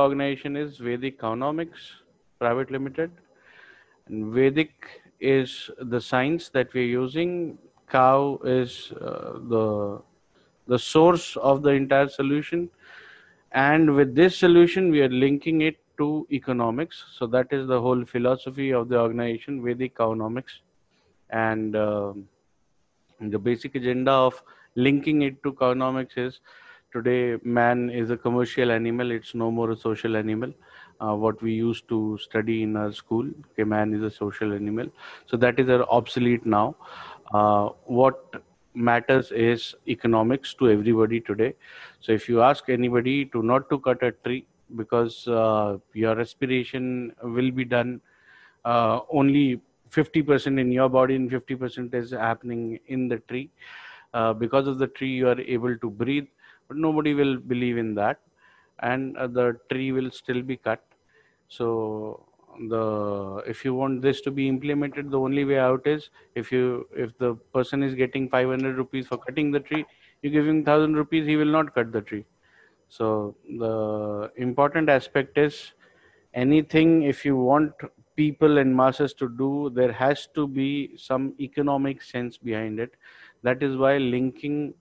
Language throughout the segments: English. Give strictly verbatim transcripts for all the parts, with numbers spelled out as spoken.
organization is Vedic Economics Private Limited. And Vedic is the science that we're using. Cow is uh, the the source of the entire solution, and with this solution we are linking it to economics. So that is the whole philosophy of the organization, Vedic Carnomics, and uh, the basic agenda of linking it to Carnomics is today man is a commercial animal. It's no more a social animal. Uh, what we used to study in our school, okay, man is a social animal. So that is obsolete now. Uh, what matters is economics to everybody today. So if you ask anybody to not to cut a tree, because uh, your respiration will be done uh, only fifty percent in your body and fifty percent is happening in the tree. Uh, because of the tree you are able to breathe, but nobody will believe in that, and uh, the tree will still be cut. So the if you want this to be implemented, the only way out is if you if the person is getting five hundred rupees for cutting the tree, you give him one thousand rupees, he will not cut the tree. So the important aspect is, anything if you want people and masses to do, there has to be some economic sense behind it. That is why linking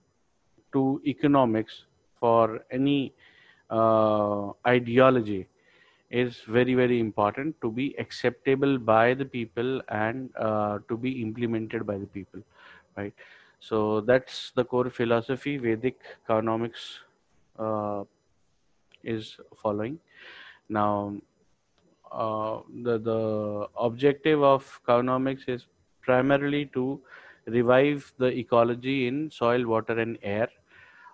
to economics for any uh, ideology is very, very important to be acceptable by the people and uh, to be implemented by the people, right? So that's the core philosophy Vedic Carnomics uh, is following. Now, uh, the, the objective of Carnomics is primarily to revive the ecology in soil, water and air.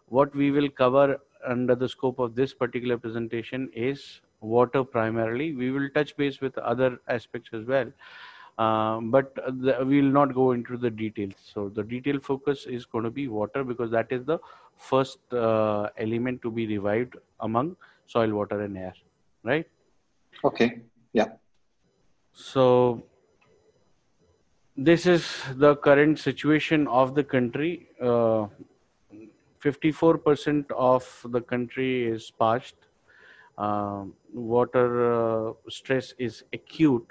What we will cover under the scope of this particular presentation is water primarily. We will touch base with other aspects as well, uh, but the, we will not go into the details. So the detail focus is going to be water, because that is the first uh, element to be revived among soil, water and air, right? Okay, yeah. So this is the current situation of the country. uh, fifty-four percent of the country is parched. Uh, water uh, stress is acute.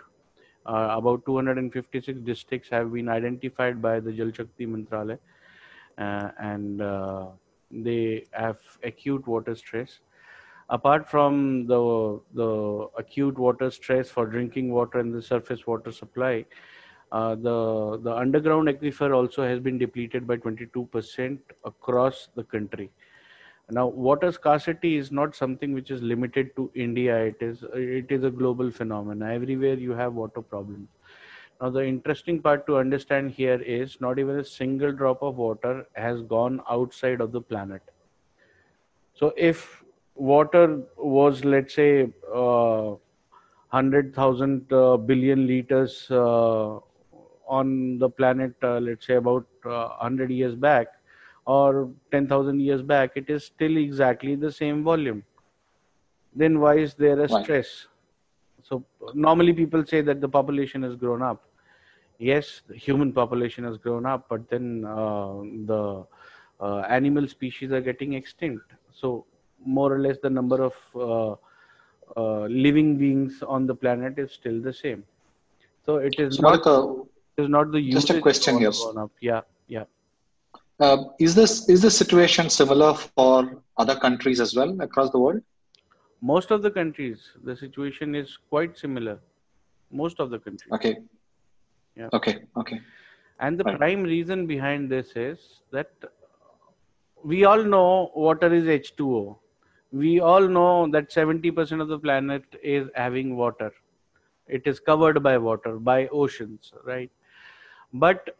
Uh, about two hundred fifty-six districts have been identified by the Jal Shakti Ministry, uh, and uh, they have acute water stress. Apart from the, the acute water stress for drinking water and the surface water supply, uh, the, the underground aquifer also has been depleted by twenty-two percent across the country. Now, water scarcity is not something which is limited to India. It is it is a global phenomenon. Everywhere you have water problems. Now, the interesting part to understand here is not even a single drop of water has gone outside of the planet. So, if water was, let's say, uh, one hundred thousand uh, billion liters uh, on the planet, uh, let's say about uh, one hundred years back, or ten thousand years back, it is still exactly the same volume. Then why is there a stress? So normally people say that the population has grown up. Yes, the human population has grown up, but then uh, the uh, animal species are getting extinct. So more or less the number of uh, uh, living beings on the planet is still the same. So it is, so not, a, it is not the usage. Just a question here. Yeah, yeah. Uh, is this is the situation similar for other countries as well across the world? Most of the countries, the situation is quite similar. Most of the countries. Okay. Yeah. Okay. Okay. And the right. prime reason behind this is that we all know water is H two O. We all know that seventy percent of the planet is having water. It is covered by water, by oceans, right? But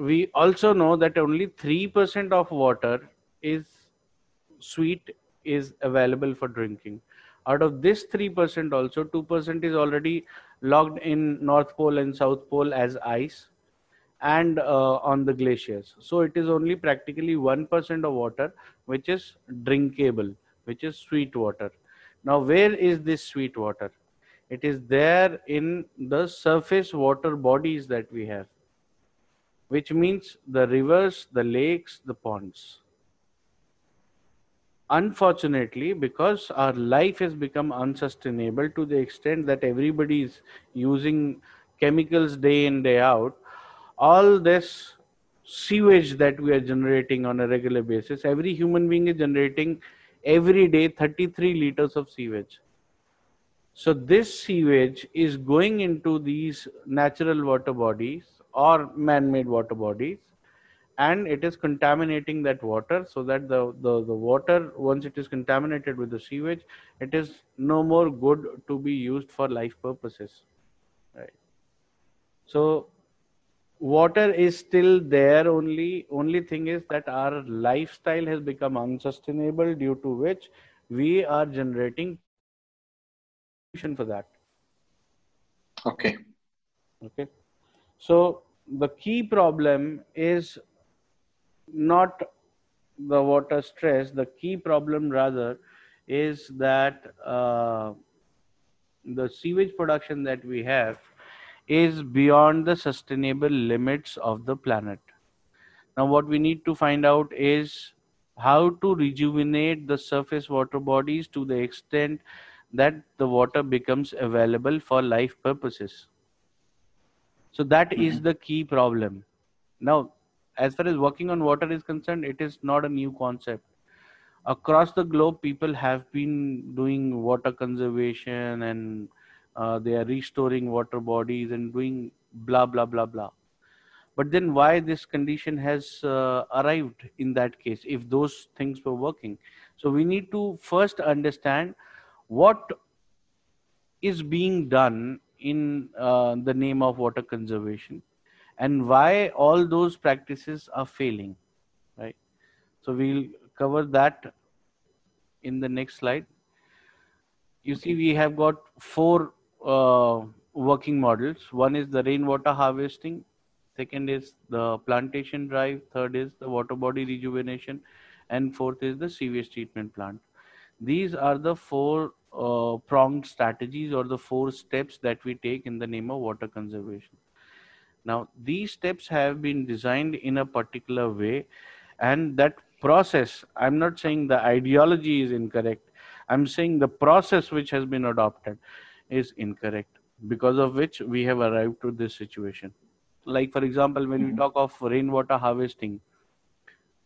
we also know that only three percent of water is sweet, is available for drinking. Out of this three percent also, two percent is already locked in North Pole and South Pole as ice and uh, on the glaciers. So it is only practically one percent of water which is drinkable, which is sweet water. Now where is this sweet water? It is there in the surface water bodies that we have, which means the rivers, the lakes, the ponds. Unfortunately, because our life has become unsustainable to the extent that everybody is using chemicals day in, day out, all this sewage that we are generating on a regular basis, every human being is generating every day thirty-three liters of sewage. So this sewage is going into these natural water bodies or man-made water bodies, and it is contaminating that water, so that the, the, the water, once it is contaminated with the sewage, it is no more good to be used for life purposes. Right. So water is still there, only, only thing is that our lifestyle has become unsustainable, due to which we are generating pollution for that. Okay. Okay. So the key problem is not the water stress. The key problem rather is that uh, the sewage production that we have is beyond the sustainable limits of the planet. Now what we need to find out is how to rejuvenate the surface water bodies to the extent that the water becomes available for life purposes. So that mm-hmm. is the key problem. Now, as far as working on water is concerned, it is not a new concept. Across the globe, people have been doing water conservation, and uh, they are restoring water bodies and doing blah, blah, blah, blah. But then why this condition has uh, arrived in that case, if those things were working? So we need to first understand what is being done in uh, the name of water conservation, and why all those practices are failing, right? So we'll cover that in the next slide. You see, we have got four uh, working models. One is the rainwater harvesting, second is the plantation drive, third is the water body rejuvenation, and fourth is the sewage treatment plant. These are the four uh, pronged strategies, or the four steps that we take in the name of water conservation. Now, these steps have been designed in a particular way, and that process, I'm not saying the ideology is incorrect, I'm saying the process which has been adopted is incorrect, because of which we have arrived to this situation. Like, for example, when mm-hmm. we talk of rainwater harvesting,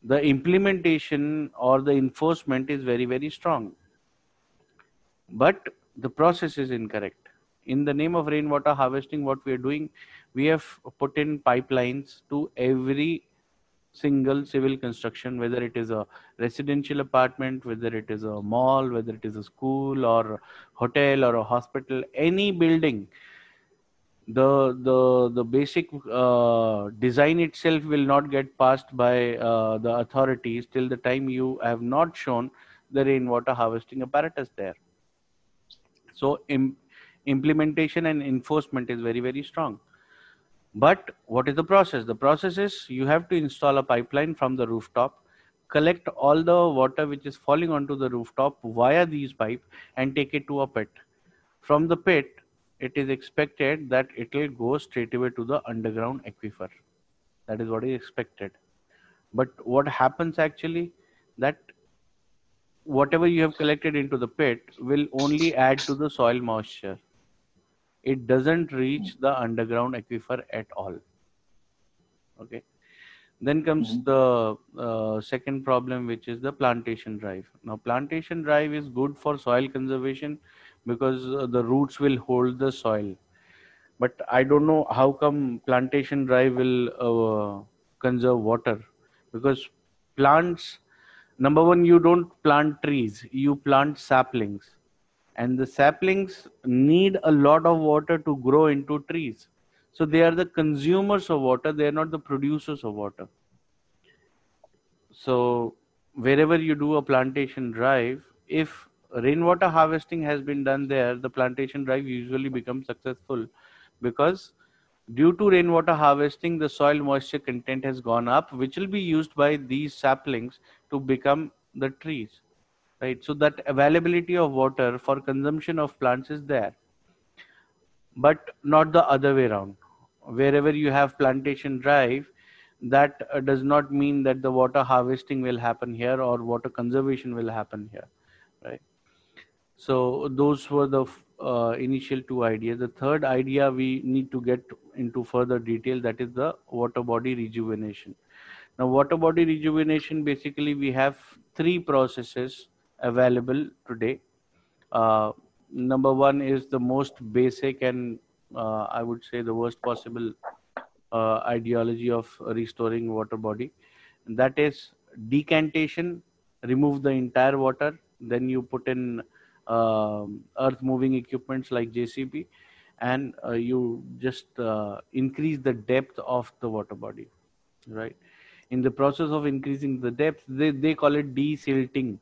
the implementation or the enforcement is very, very strong, but the process is incorrect. In the name of rainwater harvesting, what we are doing, we have put in pipelines to every single civil construction, whether it is a residential apartment, whether it is a mall, whether it is a school or hotel or a hospital, any building. The, the, the basic uh, design itself will not get passed by uh, the authorities till the time you have not shown the rainwater harvesting apparatus there. So, in implementation and enforcement is very, very strong. But what is the process? The process is you have to install a pipeline from the rooftop, collect all the water which is falling onto the rooftop via these pipes, and take it to a pit. From the pit, it is expected that it will go straight away to the underground aquifer. That is what is expected. But what happens actually, that whatever you have collected into the pit will only add to the soil moisture. It doesn't reach the underground aquifer at all. Okay. Then comes mm-hmm. the uh, second problem, which is the plantation drive. Now, plantation drive is good for soil conservation because uh, the roots will hold the soil. But I don't know how come plantation drive will uh, conserve water, because plants, number one, you don't plant trees, you plant saplings. And the saplings need a lot of water to grow into trees. So they are the consumers of water, they are not the producers of water. So wherever you do a plantation drive, if rainwater harvesting has been done there, the plantation drive usually becomes successful, because due to rainwater harvesting, the soil moisture content has gone up, which will be used by these saplings to become the trees. Right, so that availability of water for consumption of plants is there, but not the other way around. Wherever you have plantation drive, that uh, does not mean that the water harvesting will happen here or water conservation will happen here, right? So those were the uh, initial two ideas. The third idea we need to get into further detail, that is the water body rejuvenation. Now, water body rejuvenation, basically we have three processes available today. Uh, number one is the most basic and uh, I would say the worst possible uh, ideology of restoring water body. And that is decantation, remove the entire water, then you put in uh, earth moving equipments like J C B and uh, you just uh, increase the depth of the water body, right? In the process of increasing the depth, they, they call it desilting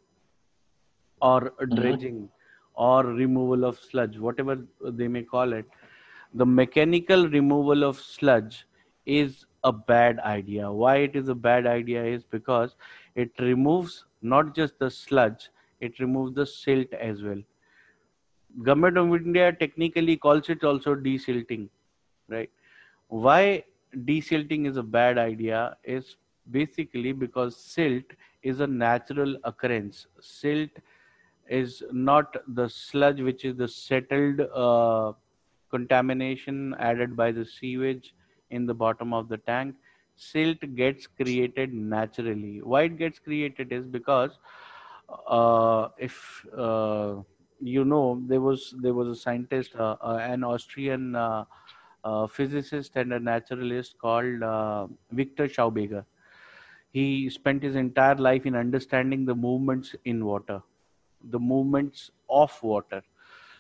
or dredging or removal of sludge, whatever they may call it. The mechanical removal of sludge is a bad idea. Why it is a bad idea is because it removes not just the sludge, it removes the silt as well. Government of India technically calls it also desilting, right? Why desilting is a bad idea is basically because silt is a natural occurrence. Silt is not the sludge, which is the settled uh, contamination added by the sewage in the bottom of the tank. Silt gets created naturally. Why it gets created is because uh, if uh, you know, there was there was a scientist, uh, uh, an Austrian uh, uh, physicist and a naturalist called uh, Victor Schauberger. He spent his entire life in understanding the movements in water, the movements of water.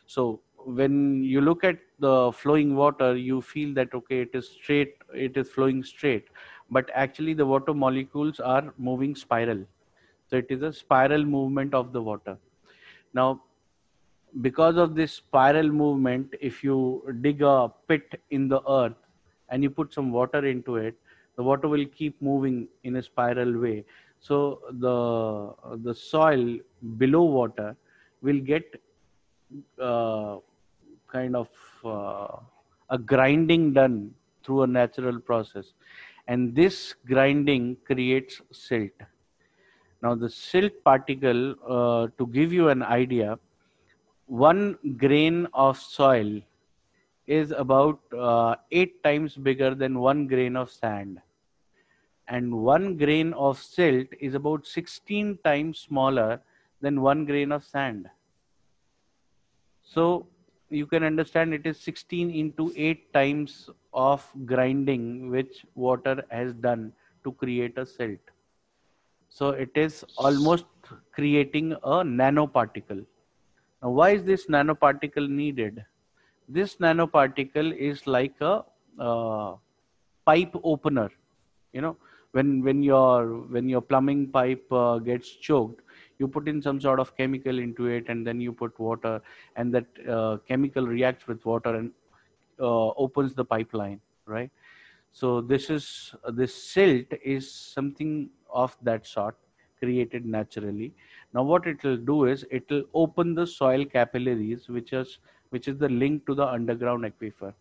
So when you look at the flowing water, you feel that, okay, it is straight, it is flowing straight, but actually the water molecules are moving spiral. So it is a spiral movement of the water. Now, because of this spiral movement, if you dig a pit in the earth and you put some water into it, the water will keep moving in a spiral way. So the the soil below water will get uh, kind of uh, a grinding done through a natural process. And this grinding creates silt. Now the silt particle, uh, to give you an idea, one grain of soil is about uh, eight times bigger than one grain of sand. And one grain of silt is about sixteen times smaller than one grain of sand. So you can understand it is sixteen into eight times of grinding which water has done to create a silt. So it is almost creating a nanoparticle. Now, why is this nanoparticle needed? This nanoparticle is like a uh, pipe opener, you know. When when your when your plumbing pipe uh, gets choked, you put in some sort of chemical into it, and then you put water, and that uh, chemical reacts with water and uh, opens the pipeline, right? So this is uh, this silt is something of that sort, created naturally. Now what it will do is it will open the soil capillaries, which is which is the link to the underground aquifer.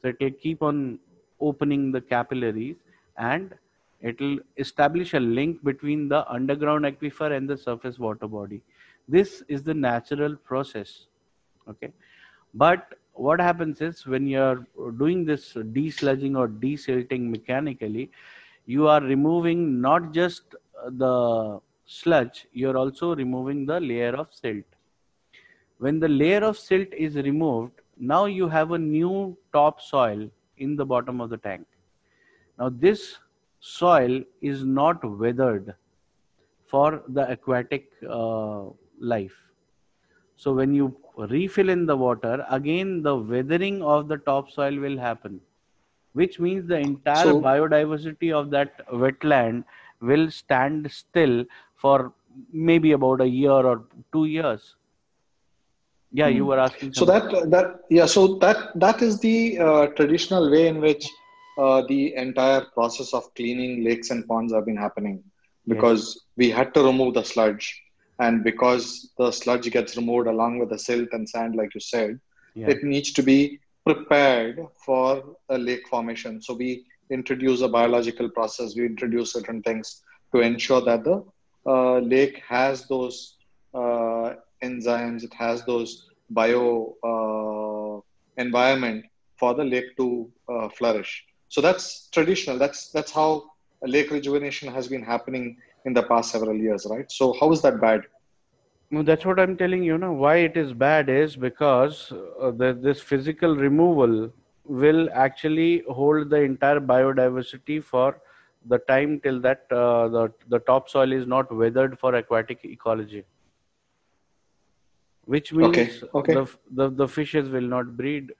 So it will keep on opening the capillaries, and it will establish a link between the underground aquifer and the surface water body. This is the natural process, okay? But what happens is, when you are doing this desludging or desilting mechanically, you are removing not just the sludge, you are also removing the layer of silt. When the layer of silt is removed, now you have a new topsoil in the bottom of the tank. Now this soil is not weathered for the aquatic uh, life. So when you refill in the water, again the weathering of the topsoil will happen, which means the entire so, biodiversity of that wetland will stand still for maybe about a year or two years. Yeah, you were asking. So that uh, that yeah, so that that is the uh, traditional way in which Uh, the entire process of cleaning lakes and ponds have been happening, because yes, we had to remove the sludge, and because the sludge gets removed along with the silt and sand, like you said, yeah, it needs to be prepared for a lake formation. So we introduce a biological process. We introduce certain things to ensure that the uh, lake has those uh, enzymes. It has those bio uh, environment for the lake to uh, flourish. So that's traditional. That's that's how lake rejuvenation has been happening in the past several years, right? So how is that bad? Well, that's what I'm telling you. Now, why it is bad is because uh, the, this physical removal will actually hold the entire biodiversity for the time till that uh, the the topsoil is not weathered for aquatic ecology. Which means okay. Okay. The, the the fishes will not breed.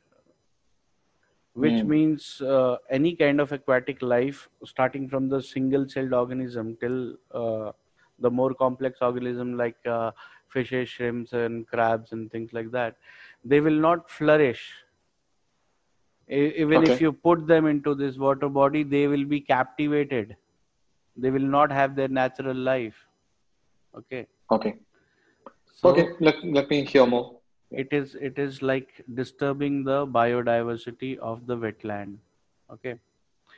Which mm. means uh, any kind of aquatic life, starting from the single-celled organism till uh, the more complex organism like uh, fishes, shrimps, and crabs and things like that, they will not flourish. Even okay. if you put them into this water body, they will be captivated. They will not have their natural life. Okay. Okay. So, okay. Let let me hear more. It is it is like disturbing the biodiversity of the wetland. Okay.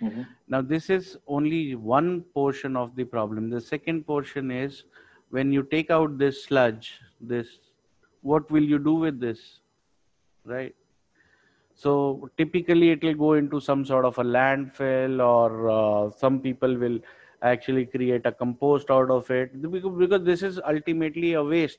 Mm-hmm. Now this is only one portion of the problem. The second portion is when you take out this sludge, this, what will you do with this, right? So typically it will go into some sort of a landfill, or uh, some people will actually create a compost out of it, because this is ultimately a waste.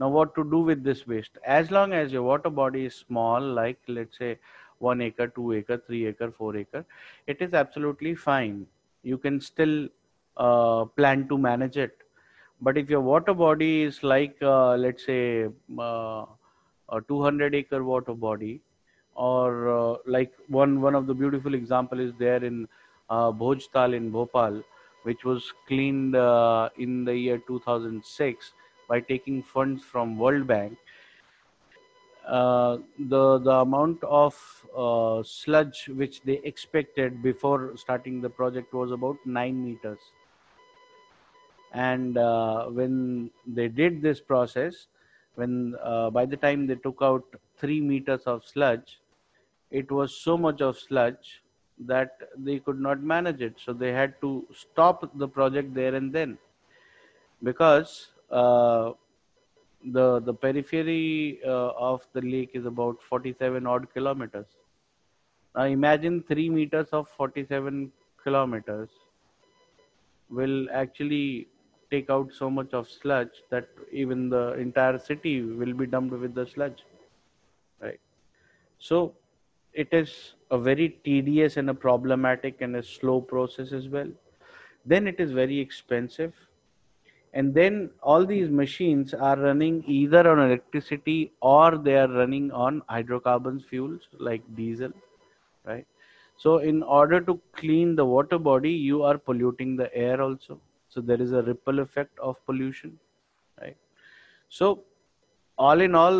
Now, what to do with this waste? As long as your water body is small, like let's say one acre, two acre, three acre, four acre, it is absolutely fine. You can still uh, plan to manage it. But if your water body is like, uh, let's say, uh, a two hundred acre water body, or uh, like one, one of the beautiful example is there in uh, Bhojtal in Bhopal, which was cleaned uh, in the year two thousand six. By taking funds from World Bank, uh, the, the amount of uh, sludge which they expected before starting the project was about nine meters. And uh, when they did this process, when uh, by the time they took out three meters of sludge, it was so much of sludge that they could not manage it. So they had to stop the project there and then, because Uh, the the periphery uh, of the lake is about forty-seven odd kilometers. Now imagine three meters of forty-seven kilometers will actually take out so much of sludge that even the entire city will be dumped with the sludge, right? So it is a very tedious and a problematic and a slow process as well. Then it is very expensive. And then all these machines are running either on electricity or they are running on hydrocarbons fuels like diesel, right? So in order to clean the water body, you are polluting the air also. So there is a ripple effect of pollution, right? So all in all,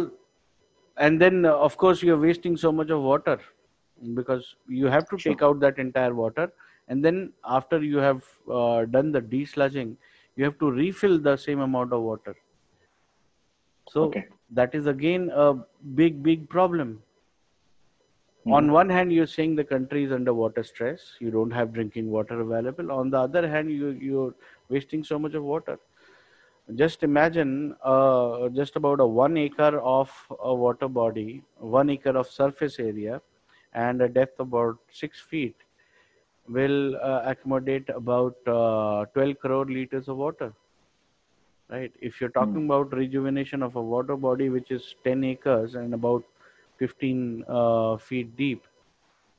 and then of course you're wasting so much of water, because you have to sure. take out that entire water. And then after you have uh, done the desludging, you have to refill the same amount of water. So okay. that is again a big, big problem. Mm. On one hand, you're saying the country is under water stress. You don't have drinking water available. On the other hand, you, you're wasting so much of water. Just imagine uh, just about a one acre of a water body, one acre of surface area, and a depth about six feet. Will uh, accommodate about uh, twelve crore liters of water, right? If you're talking mm. about rejuvenation of a water body, which is ten acres and about fifteen feet deep,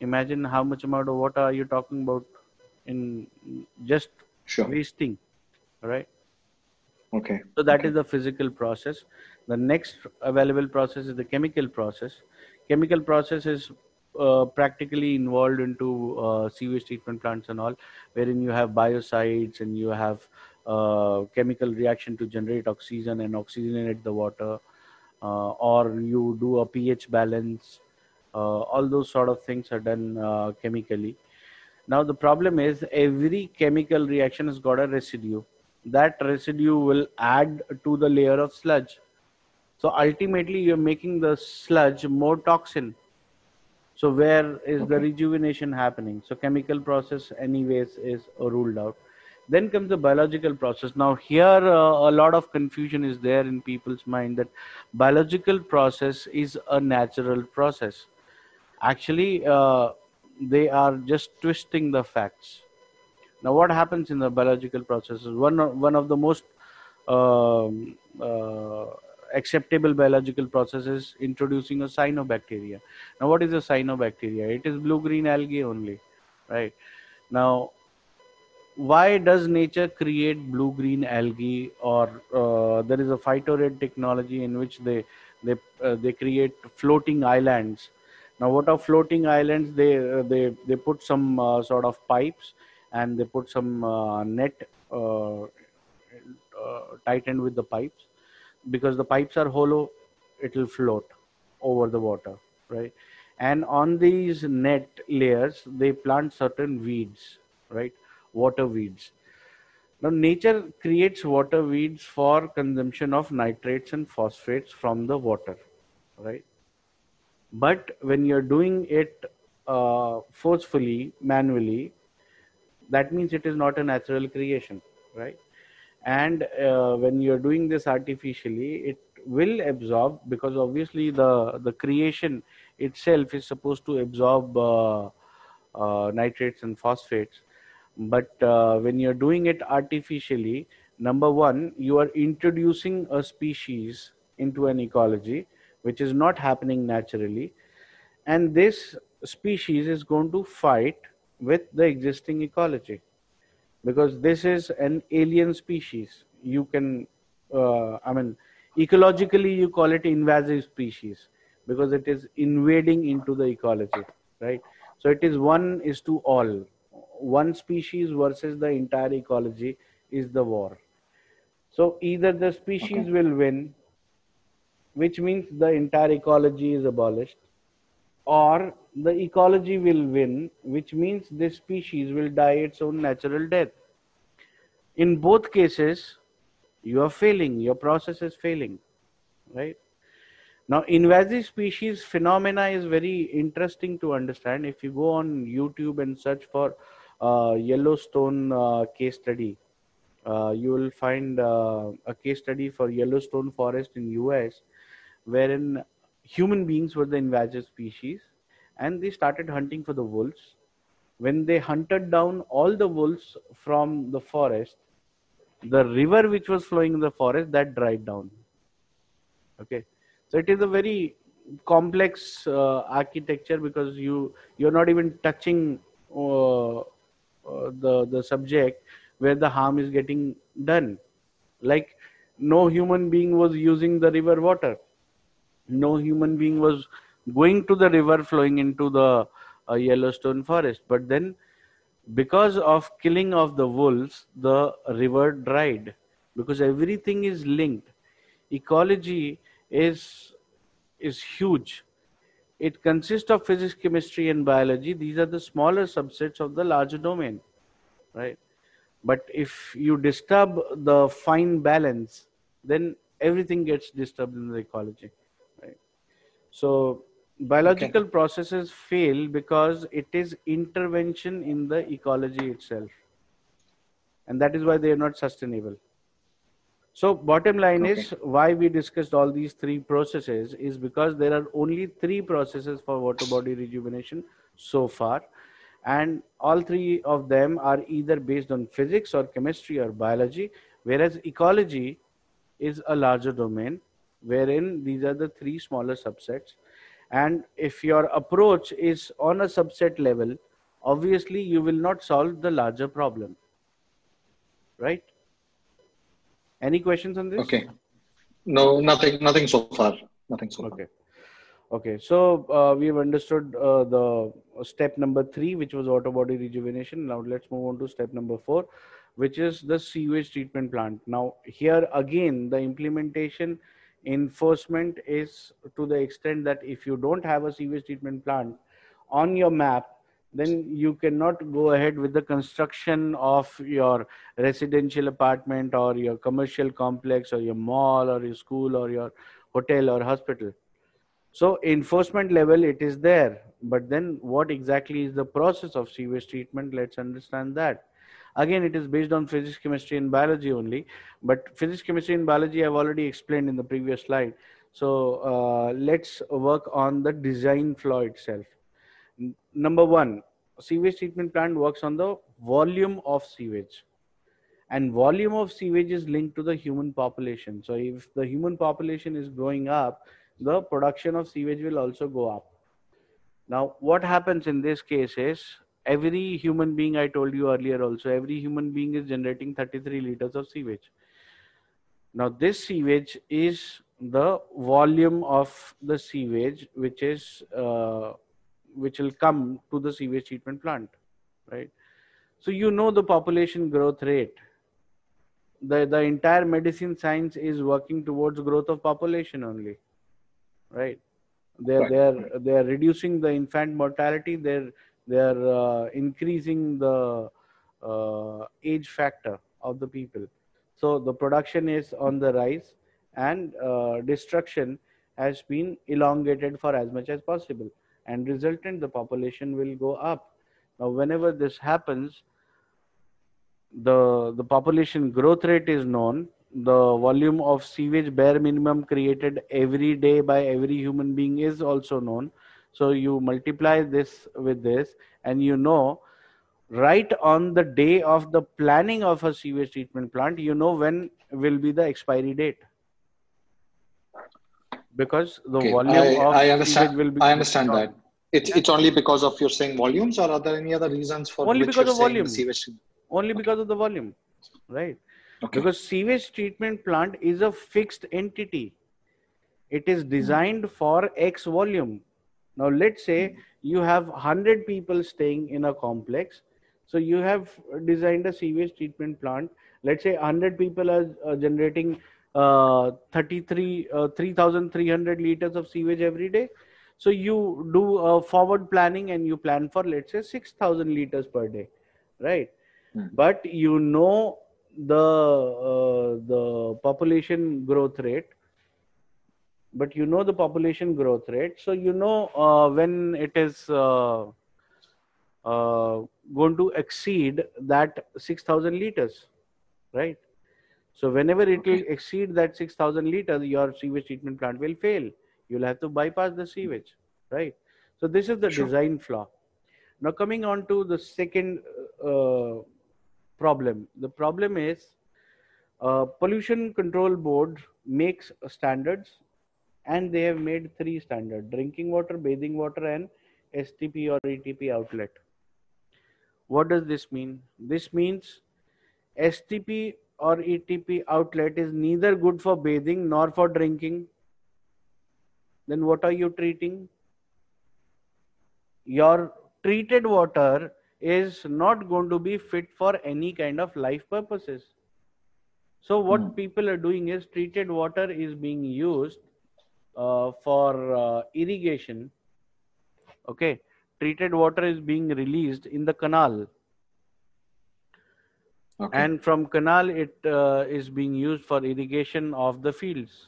imagine how much amount of water are you talking about in just sure. wasting, right? Okay. So that okay. is the physical process. The next available process is the chemical process. Chemical process is Uh, practically involved into uh, sewage treatment plants and all, wherein you have biocides and you have uh, chemical reaction to generate oxygen and oxygenate the water, uh, or you do a pH balance. Uh, all those sort of things are done uh, chemically. Now the problem is every chemical reaction has got a residue. That residue will add to the layer of sludge. So ultimately you're making the sludge more toxin. So where is okay. the rejuvenation happening? So chemical process anyways is ruled out. Then comes the biological process. Now here uh, a lot of confusion is there in people's mind that biological process is a natural process. Actually, uh, they are just twisting the facts. Now what happens in the biological process is one, one of the most uh, uh, acceptable biological process is introducing a cyanobacteria. Now what is a cyanobacteria? It is blue-green algae only, right? Now, why does nature create blue-green algae, or uh, there is a phytorad technology in which they they uh, they create floating islands. Now, what are floating islands? They uh, they they put some uh, sort of pipes and they put some uh, net uh, uh, tightened with the pipes, because the pipes are hollow. It will float over the water, right? And on these net layers, they plant certain weeds, right? Water weeds. Now nature creates water weeds for consumption of nitrates and phosphates from the water, right? But when you're doing it uh, forcefully, manually, that means it is not a natural creation, right? And uh, when you're doing this artificially, it will absorb, because obviously the the creation itself is supposed to absorb uh, uh, nitrates and phosphates. But uh, when you're doing it artificially, number one, you are introducing a species into an ecology which is not happening naturally, and this species is going to fight with the existing ecology, because this is an alien species. You can, uh, I mean, ecologically you call it invasive species because it is invading into the ecology, right? So it is one is to all. One species versus the entire ecology is the war. So either the species okay. will win, which means the entire ecology is abolished, or the ecology will win, which means this species will die its own natural death. In both cases, you are failing, your process is failing, right? Now, invasive species phenomena is very interesting to understand. If you go on YouTube and search for Uh, Yellowstone uh, case study, uh, you will find uh, a case study for Yellowstone forest in U S, wherein human beings were the invasive species and they started hunting for the wolves. When they hunted down all the wolves from the forest, the river which was flowing in the forest, that dried down. Okay, so it is a very complex uh, architecture, because you you're not even touching Uh, uh, the the subject where the harm is getting done. Like, no human being was using the river water, no human being was going to the river flowing into the uh, Yellowstone forest, but then because of killing of the wolves, the river dried, because everything is linked. Ecology is is huge. It consists of physics, chemistry, and biology. These are the smaller subsets of the larger domain, right? But if you disturb the fine balance, then everything gets disturbed in the ecology, right? So biological okay. processes fail because it is intervention in the ecology itself. And that is why they are not sustainable. So bottom line okay. is, why we discussed all these three processes is because there are only three processes for water body rejuvenation so far, and all three of them are either based on physics or chemistry or biology, whereas ecology is a larger domain wherein these are the three smaller subsets. And if your approach is on a subset level, obviously you will not solve the larger problem, right? Any questions on this? Okay. No, nothing, nothing so far. Nothing so far. Okay. Okay. So uh, we have understood uh, the step number three, which was water body rejuvenation. Now let's move on to step number four, which is the sewage treatment plant. Now here again, the implementation enforcement is to the extent that if you don't have a sewage treatment plant on your map, then you cannot go ahead with the construction of your residential apartment or your commercial complex or your mall or your school or your hotel or hospital. So enforcement level, it is there. But then what exactly is the process of sewage treatment? Let's understand that. Again, it is based on physics, chemistry and biology only, but physics, chemistry and biology I've already explained in the previous slide. So uh, let's work on the design flaw itself. N number one, sewage treatment plant works on the volume of sewage, and volume of sewage is linked to the human population. So if the human population is growing up, the production of sewage will also go up. Now, what happens in this case is, every human being, I told you earlier also, every human being is generating thirty-three liters of sewage. Now, this sewage is the volume of the sewage, which is, uh, which will come to the sewage treatment plant, right? So, you know the population growth rate. The, the entire medicine science is working towards growth of population only, right? They're, right. they're, they're reducing the infant mortality. They're, they're uh, increasing the uh, age factor of the people. So the production is on the rise, and uh, destruction has been elongated for as much as possible. And resultant, the population will go up. Now, whenever this happens, the, the population growth rate is known. The volume of sewage, bare minimum created every day by every human being, is also known. So you multiply this with this, and you know right on the day of the planning of a sewage treatment plant, you know when will be the expiry date, because the okay, volume I, of I understand, sewage will be. I understand that. It's, yeah. it's only because of your saying volumes, or are there any other reasons for only which because you're of volume. Sewage? Only okay. because of the volume, right? Okay. Because sewage treatment plant is a fixed entity. It is designed mm. for X volume. Now, let's say you have one hundred people staying in a complex. So you have designed a sewage treatment plant. Let's say one hundred people are uh, generating uh, thirty-three, uh, three thousand three hundred liters of sewage every day. So you do a forward planning, and you plan for, let's say, six thousand liters per day, right? Mm. But you know the uh, the population growth rate, but you know the population growth rate. So you know uh, when it is uh, uh, going to exceed that six thousand liters, right? So whenever it okay. will exceed that six thousand liters, your sewage treatment plant will fail. You'll have to bypass the sewage, right? So this is the sure. design flaw. Now, coming on to the second uh, problem. The problem is uh, pollution control board makes standards, and they have made three standards: drinking water, bathing water, and S T P or E T P outlet. What does this mean? This means S T P or E T P outlet is neither good for bathing nor for drinking. Then what are you treating? Your treated water is not going to be fit for any kind of life purposes. So what mm. people are doing is, treated water is being used uh, for uh, irrigation. Okay, treated water is being released in the canal. Okay. And from canal it uh, is being used for irrigation of the fields.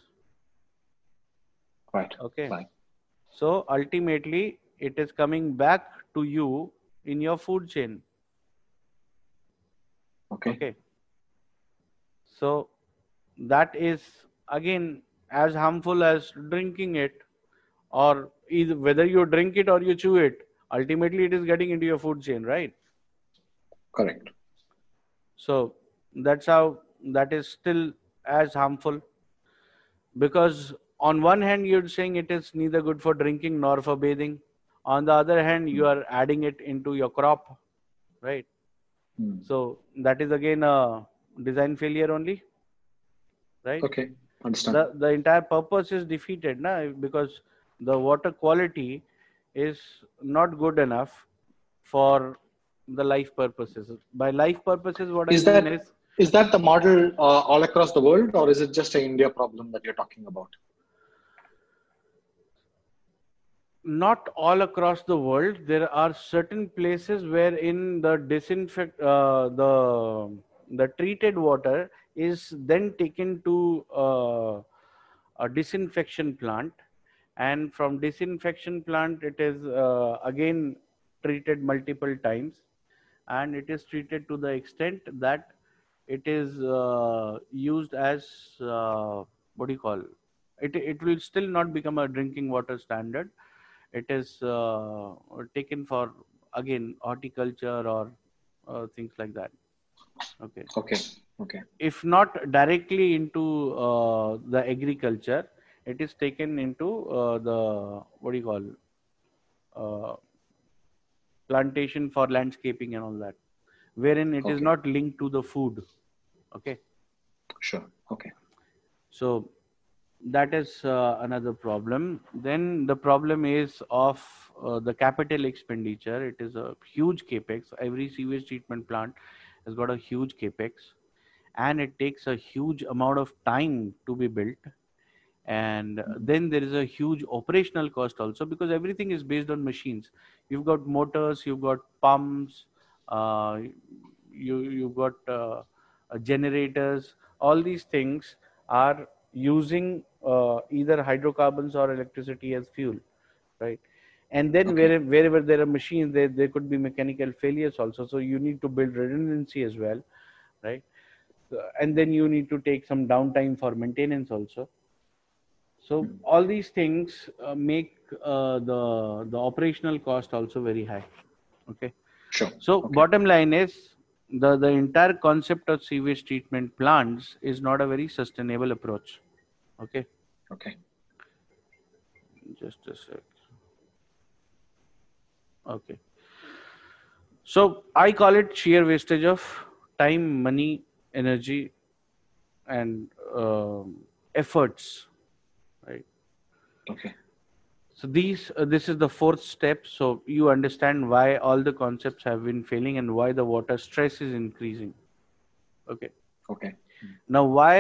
Right. Okay. Right. So ultimately it is coming back to you in your food chain. Okay. Okay. So that is again as harmful as drinking it, or either whether you drink it or you chew it, ultimately it is getting into your food chain, right? Correct. So that's how that is still as harmful, because on one hand you're saying it is neither good for drinking nor for bathing. On the other hand, you are adding it into your crop, right? Mm. So that is again a design failure only, right? Okay, understand. The, the entire purpose is defeated now, because the water quality is not good enough for the life purposes. By life purposes, what is I mean that, is... Is that the model uh, all across the world, or is it just an India problem that you're talking about? Not all across the world. There are certain places where in the disinfect uh, the the treated water is then taken to uh, a disinfection plant, and from disinfection plant it is uh, again treated multiple times, and it is treated to the extent that it is uh, used as uh, what do you call it, it will still not become a drinking water standard. It is uh, taken for again horticulture or uh, things like that. Okay. Okay. Okay. If not directly into uh, the agriculture, it is taken into uh, the what do you call uh, plantation for landscaping and all that, wherein it okay. is not linked to the food. Okay. Sure. Okay. So that is uh, another problem. Then the problem is of uh, the capital expenditure. It is a huge capex. Every sewage treatment plant has got a huge capex, and it takes a huge amount of time to be built. And then there is a huge operational cost also, because everything is based on machines. You've got motors, you've got pumps, uh, you you've got uh, generators. All these things are using uh, either hydrocarbons or electricity as fuel, right? And then okay. wherever, wherever there are machines, there, there could be mechanical failures also. So you need to build redundancy as well, right? So, and then you need to take some downtime for maintenance also. So hmm. all these things uh, make uh, the, the operational cost also very high, okay? Sure. So okay. bottom line is, The, the entire concept of sewage treatment plants is not a very sustainable approach. Okay. Okay. Just a sec. Okay. So I call it sheer wastage of time, money, energy, and uh, efforts. Right. Okay. So these, uh, this is the fourth step. So you understand why all the concepts have been failing and why the water stress is increasing. Okay. Okay. Now, why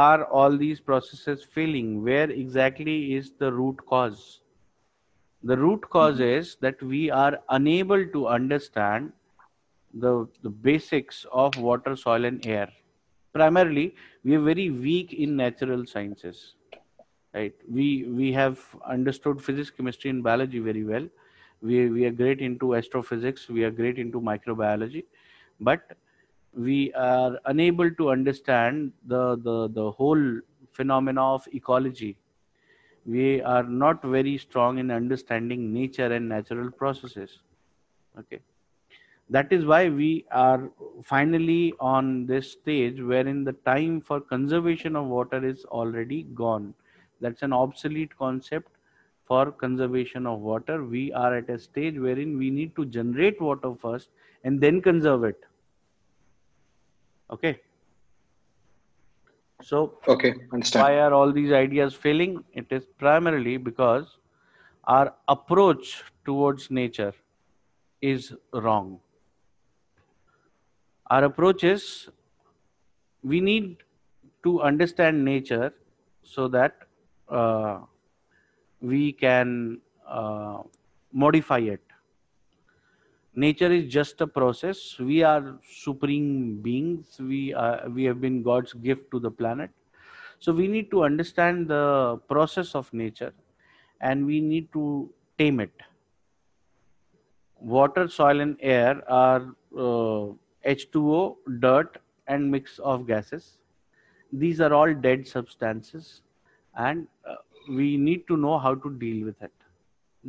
are all these processes failing? Where exactly is the root cause? The root cause mm-hmm. is that we are unable to understand the, the basics of water, soil, and air. Primarily, we are very weak in natural sciences. Right. We, we have understood physics, chemistry, and biology very well. We, we are great into astrophysics. We are great into microbiology. But we are unable to understand the, the, the whole phenomena of ecology. We are not very strong in understanding nature and natural processes. Okay. That is why we are finally on this stage wherein the time for conservation of water is already gone. That's an obsolete concept for conservation of water. We are at a stage wherein we need to generate water first and then conserve it. Okay. So, okay, understand. Why are all these ideas failing? It is primarily because our approach towards nature is wrong. Our approach is we need to understand nature so that Uh, we can uh, modify it. Nature is just a process. We are supreme beings. We are, we have been God's gift to the planet. So we need to understand the process of nature, and we need to tame it. Water, soil, and air are uh, H two O, dirt, and mix of gases. These are all dead substances, and uh, we need to know how to deal with it.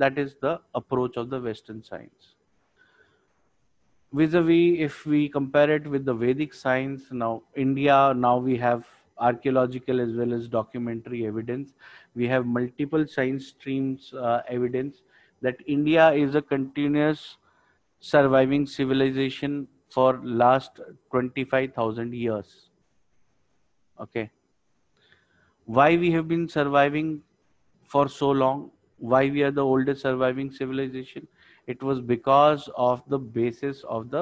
That is the approach of the Western science. Vis-a-vis, if we compare it with the Vedic science, now India, now we have archaeological as well as documentary evidence. We have multiple science streams uh, evidence that India is a continuous surviving civilization for last twenty-five thousand years. Okay. Why we have been surviving for so long, why we are the oldest surviving civilization, it was because of the basis of the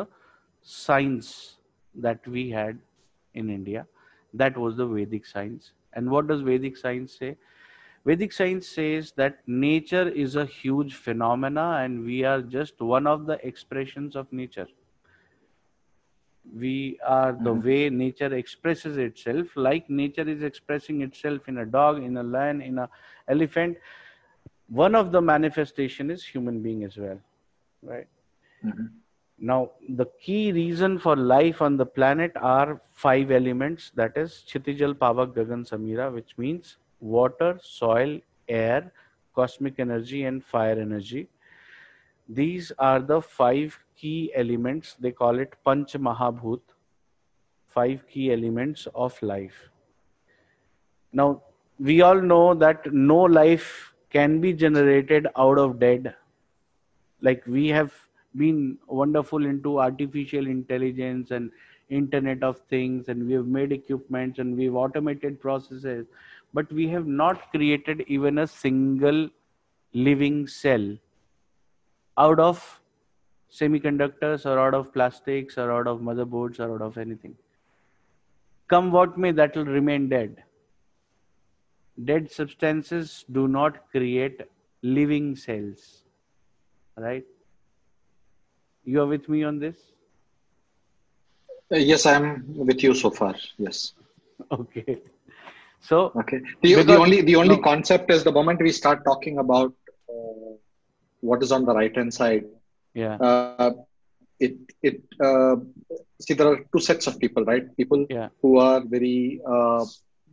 science that we had in India. That was the Vedic science. And what does Vedic science say? Vedic science says that nature is a huge phenomena and we are just one of the expressions of nature. We are the way nature expresses itself, like nature is expressing itself in a dog, in a lion, in an elephant. one of the manifestation is human being as well, right? Mm-hmm. Now, the key reason for life on the planet are five elements, that is Chhiti Jal Pavak Gagan Samira, which means water, soil, air, cosmic energy and fire energy. These are the five key elements. They call it Panch Mahabhut, five key elements of life. Now, we all know that no life can be generated out of dead. Like we have been wonderful into artificial intelligence and internet of things, and we have made equipments and we've automated processes, but we have not created even a single living cell out of semiconductors or out of plastics or out of motherboards or out of anything. Come what may, that will remain dead. Dead substances do not create living cells, right? You are with me on this? Uh, yes, I am with you so far. Yes. Okay. So, okay. The, because, the only, the only no, concept is the moment we start talking about uh, what is on the right-hand side. Yeah. Uh, it, it, uh, see, there are two sets of people, right? People yeah. who are very uh,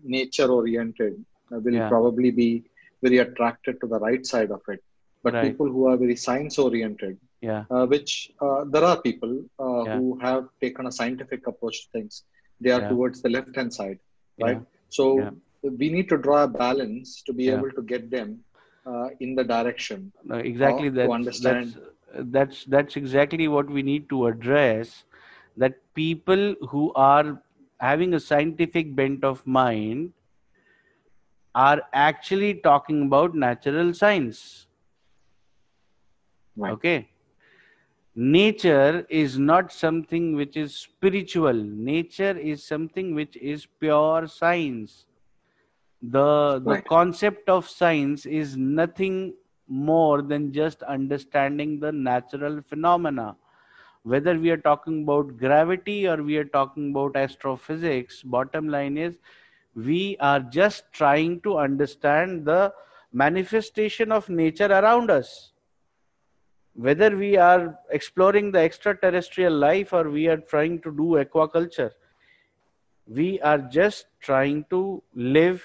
nature-oriented uh, will yeah. probably be very attracted to the right side of it. But right. people who are very science-oriented, yeah. uh, which uh, there are people uh, yeah. who have taken a scientific approach to things. They are yeah. towards the left-hand side, right? Yeah. So yeah. we need to draw a balance to be yeah. able to get them uh, in the direction. No, exactly. That's, to understand. That's, that's, that's exactly what we need to address, that people who are having a scientific bent of mind are actually talking about natural science. Right. Okay. Nature is not something which is spiritual. Nature is something which is pure science. The, the right. concept of science is nothing more than just understanding the natural phenomena. Whether we are talking about gravity or we are talking about astrophysics, bottom line is we are just trying to understand the manifestation of nature around us. Whether we are exploring the extraterrestrial life or we are trying to do aquaculture, we are just trying to live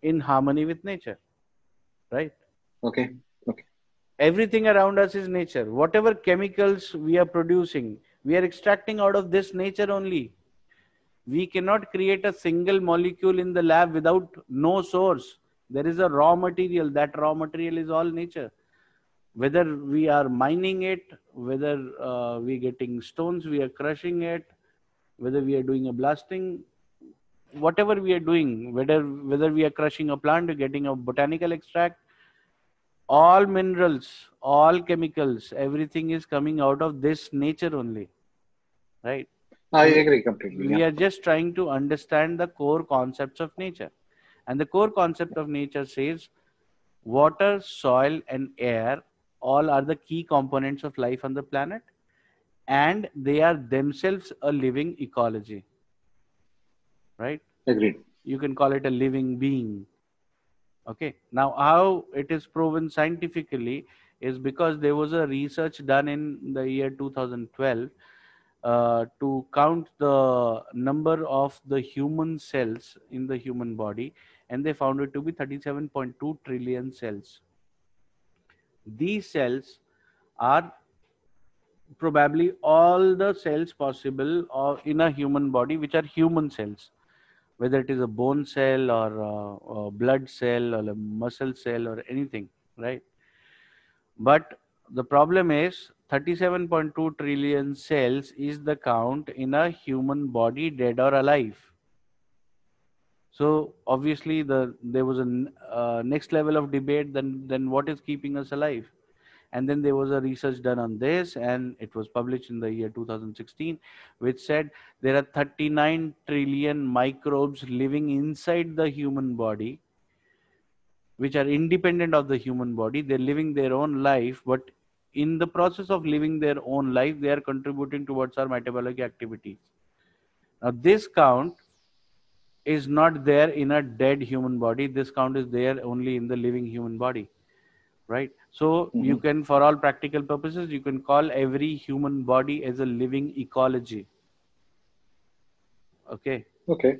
in harmony with nature, right? Okay. Okay. Everything around us is nature. Whatever chemicals we are producing, we are extracting out of this nature only. We cannot create a single molecule in the lab without no source. There is a raw material. That raw material is all nature. Whether we are mining it, whether uh, we are getting stones, we are crushing it, whether we are doing a blasting, whatever we are doing, whether, whether we are crushing a plant or getting a botanical extract, all minerals, all chemicals, everything is coming out of this nature only, right? I agree completely. We yeah. are just trying to understand the core concepts of nature. And the core concept of nature says water, soil, and air all are the key components of life on the planet, and they are themselves a living ecology, right? Agreed. You can call it a living being. Okay. Now, how it is proven scientifically is because there was a research done in the year two thousand twelve uh, to count the number of the human cells in the human body, and they found it to be thirty-seven point two trillion cells. These cells are probably all the cells possible or in a human body, which are human cells, whether it is a bone cell or a, a blood cell or a muscle cell or anything, right? But the problem is thirty-seven point two trillion cells is the count in a human body, dead or alive. So obviously the, there was a uh, next level of debate, then, then what is keeping us alive? And then there was a research done on this, and it was published in the year two thousand sixteen, which said there are thirty-nine trillion microbes living inside the human body, which are independent of the human body. They're living their own life, but in the process of living their own life, they are contributing towards our metabolic activities. Now this count is not there in a dead human body. This count is there only in the living human body. right? So mm-hmm. you can, for all practical purposes, you can call every human body as a living ecology. Okay. Okay.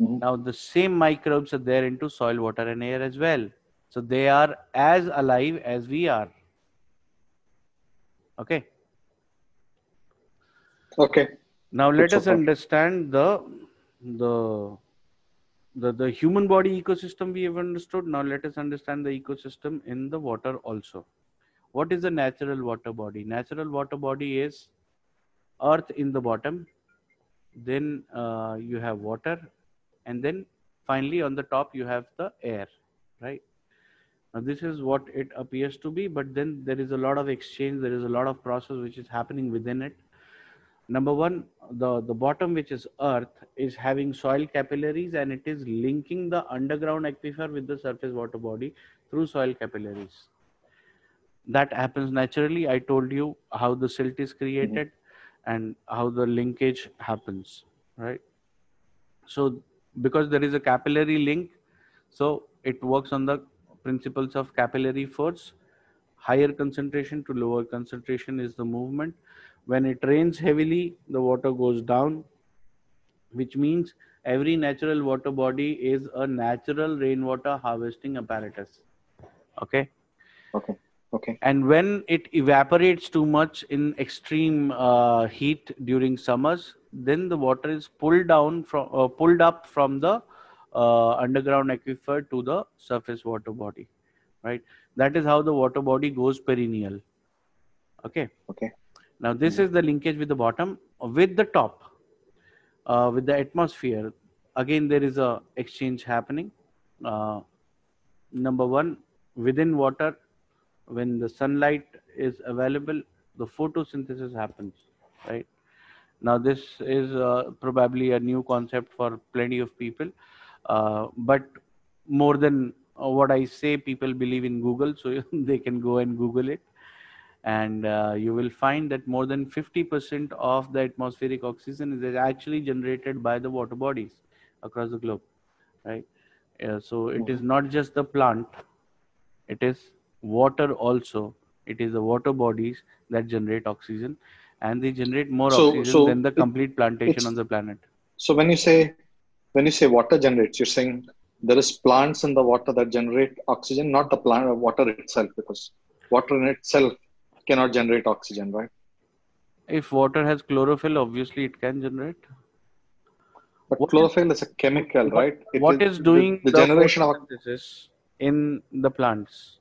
Mm-hmm. Now the same microbes are there into soil, water and air as well. So they are as alive as we are. Okay. Okay. Now let That's us okay. understand the, the, the, the human body ecosystem we have understood. Now let us understand the ecosystem in the water also. What is the natural water body? Natural water body is earth in the bottom. Then uh, you have water. And then finally on the top you have the air, right? Now this is what it appears to be, but then there is a lot of exchange. There is a lot of process which is happening within it. Number one, the, the bottom, which is earth, is having soil capillaries and it is linking the underground aquifer with the surface water body through soil capillaries. That happens naturally. I told you how the silt is created mm-hmm. and how the linkage happens, right? So because there is a capillary link, so it works on the principles of capillary force. Higher concentration to lower concentration is the movement. When it rains heavily, the water goes down, which means every natural water body is a natural rainwater harvesting apparatus. Okay. Okay. Okay. And when it evaporates too much in extreme uh, heat during summers, then the water is pulled down from uh, pulled up from the uh, underground aquifer to the surface water body, right? That is how the water body goes perennial. Okay. Okay. Now, this is the linkage with the bottom. With the top, uh, with the atmosphere, again, there is a exchange happening. Uh, number one, within water, when the sunlight is available, the photosynthesis happens, right? Now, this is uh, probably a new concept for plenty of people, uh, but more than what I say, people believe in Google, so they can go and Google it. And uh, you will find that more than fifty percent of the atmospheric oxygen is actually generated by the water bodies across the globe, right? Uh, so it is not just the plant, it is water also. It is the water bodies that generate oxygen, and they generate more so, oxygen so than the complete it, plantation on the planet. So when you say, when you say water generates, you're saying there is plants in the water that generate oxygen, not the plant or water itself, because water in itself cannot generate oxygen, right? If water has chlorophyll, obviously it can generate. But what chlorophyll is, is a chemical, what, right? It what is, is doing the, the, the generation of photosynthesis in the plants?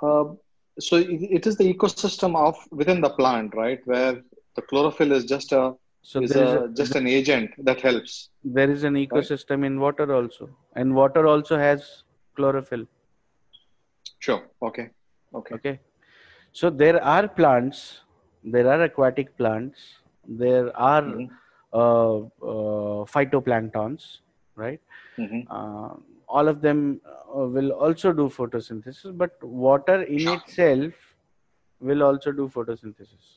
Uh, so it, it is the ecosystem of within the plant, right? Where the chlorophyll is just a, so is a, a just an agent that helps. There is an ecosystem, right? In water also, and water also has chlorophyll. Sure. Okay. Okay. Okay. So there are plants, there are aquatic plants, there are mm-hmm. uh, uh, phytoplanktons, right? Mm-hmm. Uh, all of them uh, will also do photosynthesis, but water in itself will also do photosynthesis.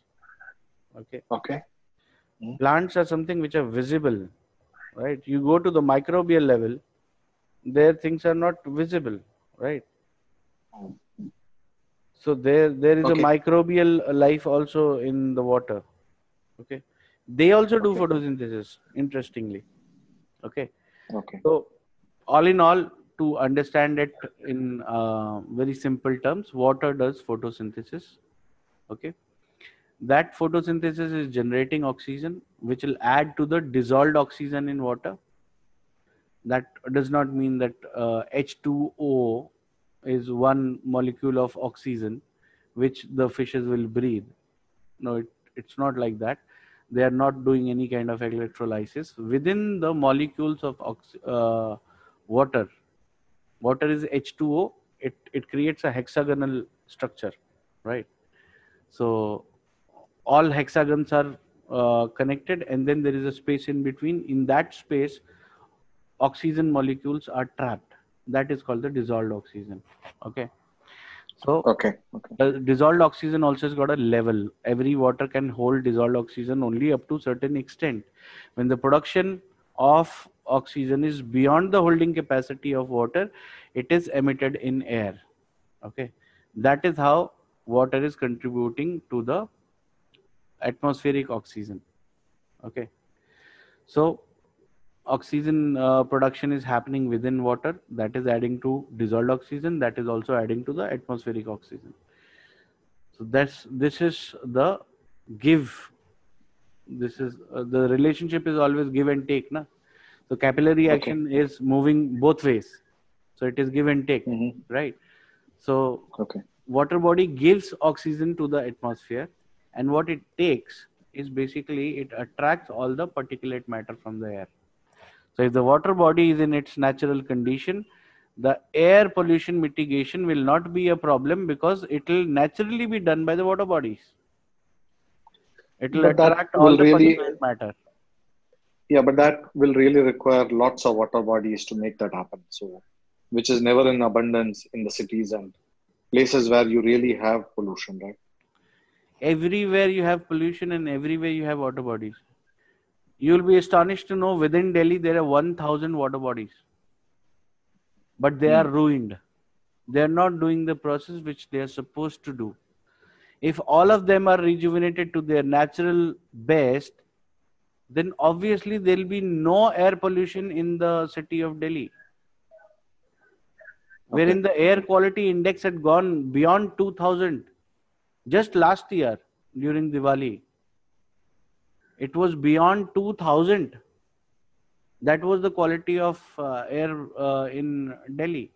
Okay. Okay. Mm-hmm. Plants are something which are visible, right? You go to the microbial level, their things are not visible, right? So there, there is okay. a microbial life also in the water. Okay. They also do okay. photosynthesis, interestingly. Okay. Okay. So all in all, to understand it in uh, very simple terms, water does photosynthesis. Okay. That photosynthesis is generating oxygen, which will add to the dissolved oxygen in water. That does not mean that uh, H two O is one molecule of oxygen which the fishes will breathe. No, it, it's not like that. They are not doing any kind of electrolysis. Within the molecules of ox uh, water, water is H two O, it, it creates a hexagonal structure, right? So all hexagons are uh, connected, and then there is a space in between. In that space, oxygen molecules are trapped. That is called the dissolved oxygen. Okay. So okay. Okay. The dissolved oxygen also has got a level. Every water can hold dissolved oxygen only up to a certain extent. When the production of oxygen is beyond the holding capacity of water, it is emitted in air. Okay, that is how water is contributing to the atmospheric oxygen. Okay, so oxygen uh, production is happening within water, that is adding to dissolved oxygen, that is also adding to the atmospheric oxygen. So that's, this is the give, this is uh, the relationship is always give and take, na? So capillary action okay. is moving both ways, so it is give and take, mm-hmm. right? So okay. water body gives oxygen to the atmosphere, and what it takes is basically it attracts all the particulate matter from the air. So if the water body is in its natural condition, the air pollution mitigation will not be a problem because it will naturally be done by the water bodies. It will attract all the really, particulate matter. Yeah, but that will really require lots of water bodies to make that happen. So, which is never in abundance in the cities and places where you really have pollution, right? Everywhere you have pollution and everywhere you have water bodies. You will be astonished to know within Delhi there are one thousand water bodies. But they are ruined. They are not doing the process which they are supposed to do. If all of them are rejuvenated to their natural best, then obviously there will be no air pollution in the city of Delhi. Okay. Wherein the air quality index had gone beyond two thousand. Just last year during Diwali, it was beyond two thousand. That was the quality of uh, air uh, in Delhi,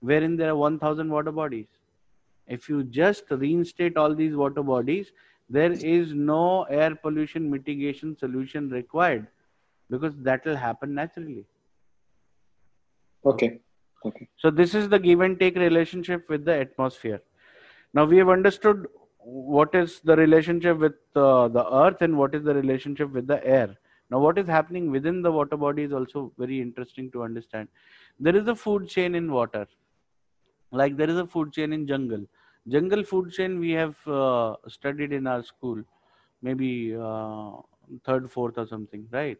wherein there are one thousand water bodies. If you just reinstate all these water bodies, there is no air pollution mitigation solution required because that will happen naturally. Okay. Okay. So this is the give and take relationship with the atmosphere. Now we have understood what is the relationship with uh, the earth and what is the relationship with the air. Now what is happening within the water body is also very interesting to understand. There is a food chain in water, like there is a food chain in jungle. Jungle food chain we have uh, studied in our school, maybe uh, third, fourth or something, right?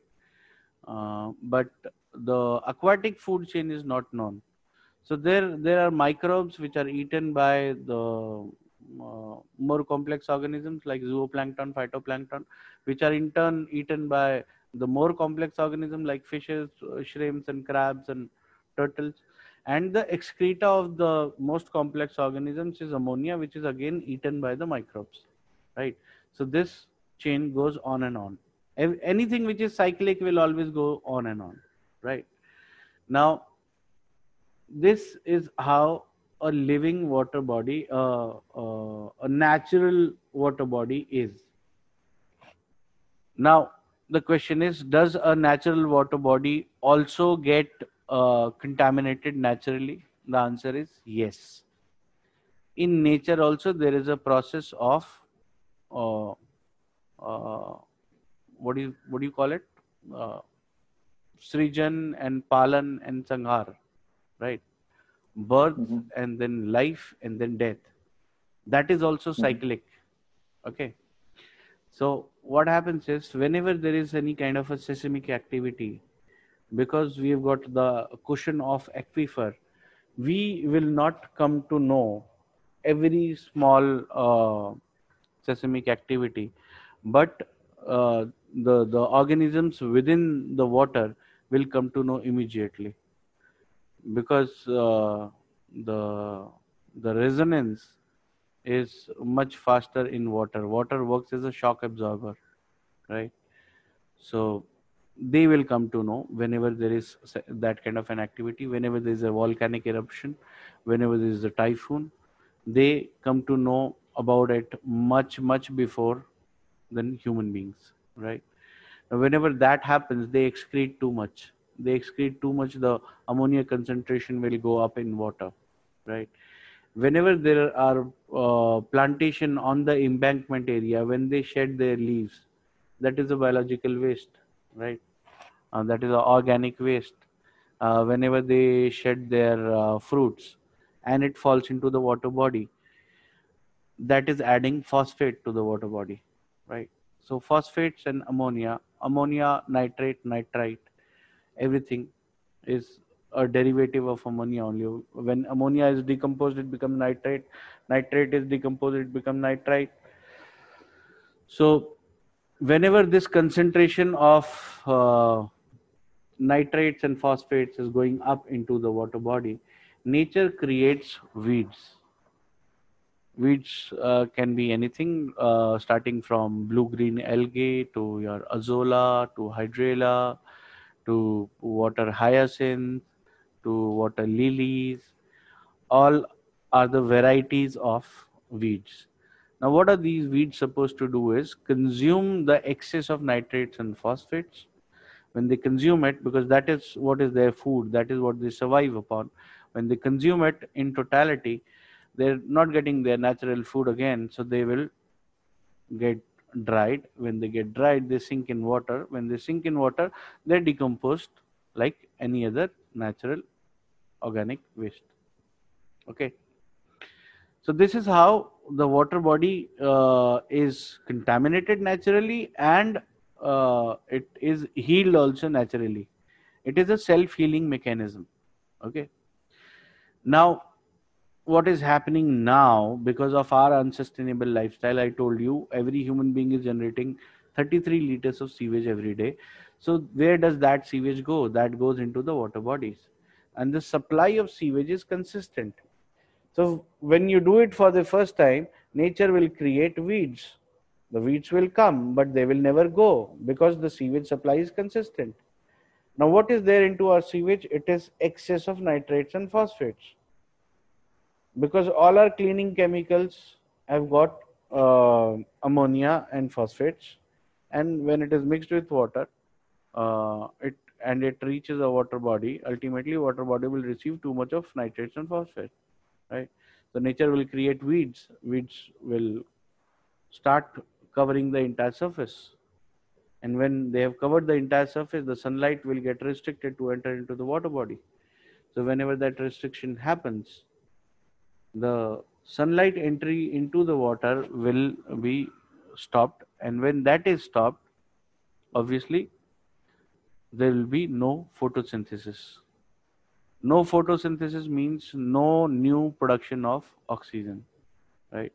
Uh, but the aquatic food chain is not known. So there, there are microbes which are eaten by the uh, more complex organisms like zooplankton, phytoplankton, which are in turn eaten by the more complex organisms like fishes, shrimps and crabs and turtles. And the excreta of the most complex organisms is ammonia, which is again eaten by the microbes, right? So this chain goes on and on. Anything which is cyclic will always go on and on, right? Now, this is how a living water body, uh, uh, a natural water body is. Now, the question is, does a natural water body also get uh, contaminated naturally? The answer is yes. In nature also, there is a process of, uh, uh, what, do you, what do you call it? Uh, Srijan and Palan and Sanghar. Right? Birth mm-hmm. and then life and then death. That is also mm-hmm. cyclic. Okay. So what happens is whenever there is any kind of a seismic activity, because we have got the cushion of aquifer, we will not come to know every small uh, seismic activity, but uh, the, the organisms within the water will come to know immediately. Because uh, the the resonance is much faster in water. Water works as a shock absorber, right? So they will come to know whenever there is that kind of an activity, whenever there is a volcanic eruption, whenever there is a typhoon, they come to know about it much, much before than human beings, right? Now, whenever that happens, they excrete too much. They excrete too much, the ammonia concentration will go up in water, right? Whenever there are uh, plantation on the embankment area, when they shed their leaves, that is a biological waste, right? Uh, that is an organic waste. Uh, whenever they shed their uh, fruits and it falls into the water body, that is adding phosphate to the water body, right? So phosphates and ammonia, ammonia, nitrate, nitrite, everything is a derivative of ammonia only. When ammonia is decomposed, it becomes nitrate. Nitrate is decomposed, it becomes nitrite. So whenever this concentration of uh, nitrates and phosphates is going up into the water body, nature creates weeds. Weeds uh, can be anything, uh, starting from blue-green algae to your azolla, to hydrella, to water hyacinth, to water lilies. All are the varieties of weeds. Now, what are these weeds supposed to do is consume the excess of nitrates and phosphates. When they consume it, because that is what is their food, that is what they survive upon. When they consume it in totality, they're not getting their natural food again, so they will get dried. When they get dried, they sink in water. When they sink in water, they're decomposed like any other natural organic waste. Okay. So this is how the water body uh, is contaminated naturally, and uh, it is healed also naturally. It is a self-healing mechanism. Okay. Now, what is happening now because of our unsustainable lifestyle? I told you every human being is generating thirty-three liters of sewage every day. So where does that sewage go? That goes into the water bodies, and the supply of sewage is consistent. So when you do it for the first time, nature will create weeds. The weeds will come, but they will never go because the sewage supply is consistent. Now, what is there into our sewage? It is excess of nitrates and phosphates. Because all our cleaning chemicals have got uh, ammonia and phosphates, and when it is mixed with water, uh, it and it reaches a water body, ultimately water body will receive too much of nitrates and phosphates, right? So nature will create weeds. Weeds will start covering the entire surface, and when they have covered the entire surface, the sunlight will get restricted to enter into the water body. So whenever that restriction happens, the sunlight entry into the water will be stopped, and when that is stopped, obviously there will be no photosynthesis. No photosynthesis means no new production of oxygen, right?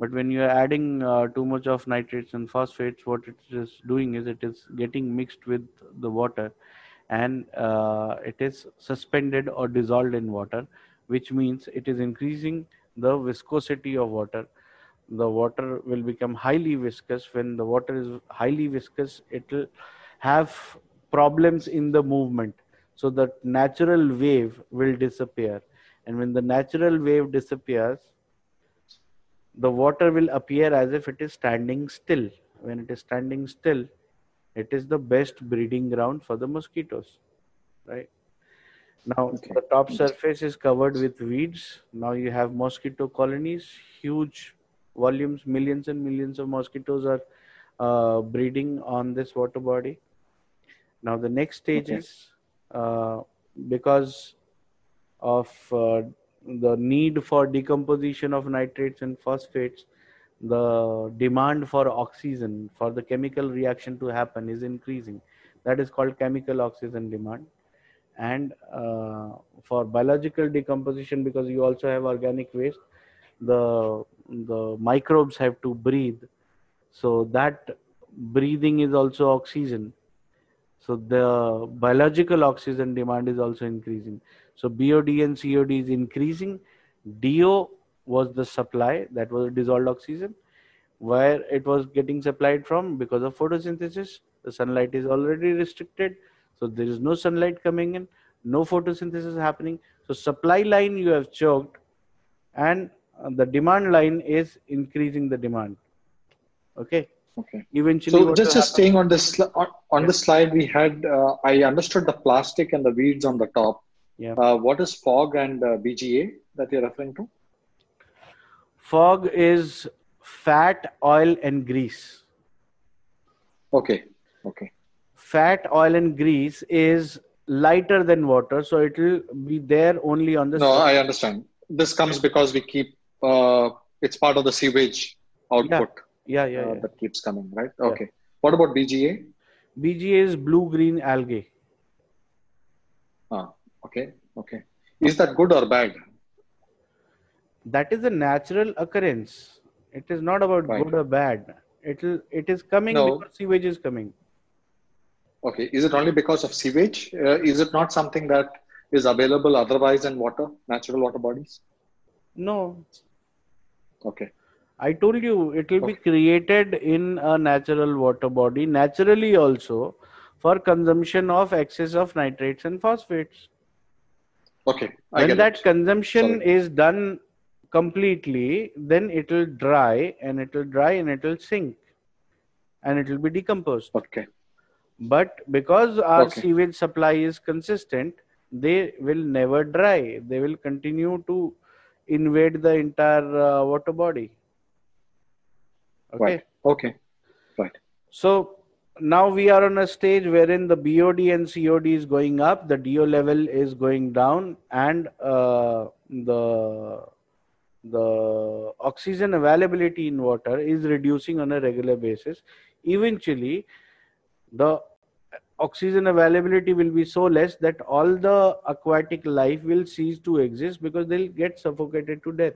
But when you are adding uh, too much of nitrates and phosphates, what it is doing is it is getting mixed with the water, and uh, it is suspended or dissolved in water, which means it is increasing the viscosity of water. The water will become highly viscous. When the water is highly viscous, it will have problems in the movement. So the natural wave will disappear. And when the natural wave disappears, the water will appear as if it is standing still. When it is standing still, it is the best breeding ground for the mosquitoes, right? Now, okay. The top surface is covered with weeds. Now you have mosquito colonies, huge volumes, millions and millions of mosquitoes are uh, breeding on this water body. Now the next stage okay. is uh, because of uh, the need for decomposition of nitrates and phosphates, the demand for oxygen, for the chemical reaction to happen, is increasing. That is called chemical oxygen demand. And uh, for biological decomposition, because you also have organic waste, the, the microbes have to breathe. So that breathing is also oxygen. So the biological oxygen demand is also increasing. So B O D and C O D is increasing. D O was the supply, that was dissolved oxygen, where it was getting supplied from because of photosynthesis. The sunlight is already restricted. So there is no sunlight coming in, no photosynthesis happening. So supply line you have choked, and the demand line is increasing the demand. Okay. Okay. Eventually. So just, just staying on this on, on yeah. the slide we had, uh, I understood the plastic and the weeds on the top. Yeah. Uh, what is fog and uh, B G A that you're referring to? Fog is fat, oil, and grease. Okay. Okay. Fat, oil, and grease is lighter than water, so it will be there only on the. No, surface. I understand. This comes because we keep. Uh, it's part of the sewage output. Yeah, yeah, yeah, uh, yeah. That keeps coming, right? Okay. Yeah. What about B G A? B G A is blue-green algae. Ah, Okay, okay. Is that good or bad? That is a natural occurrence. It is not about right. good or bad. It will. It is coming no. because sewage is coming. Okay. Is it only because of sewage? Uh, is it not something that is available otherwise in water, natural water bodies? No. Okay. I told you it will okay. be created in a natural water body naturally also for consumption of excess of nitrates and phosphates. Okay. I when that it. consumption Sorry. is done completely, then it will dry and it will dry and it will sink and it will be decomposed. Okay. But because our okay. sewage supply is consistent, they will never dry. They will continue to invade the entire uh, water body. Okay. Right. Okay. Right. So now we are on a stage wherein the B O D and C O D is going up, the D O level is going down, and uh, the the oxygen availability in water is reducing on a regular basis. Eventually, the oxygen availability will be so less that all the aquatic life will cease to exist because they'll get suffocated to death.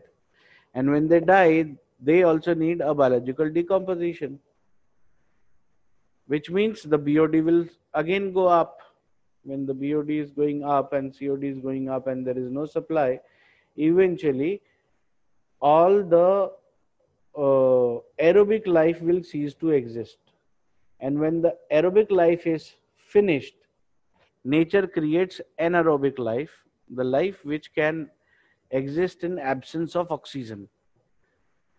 And when they die, they also need a biological decomposition, which means the B O D will again go up. When the B O D is going up and C O D is going up and there is no supply, eventually all the uh, aerobic life will cease to exist. And when the aerobic life is finished, nature creates anaerobic life, the life which can exist in absence of oxygen.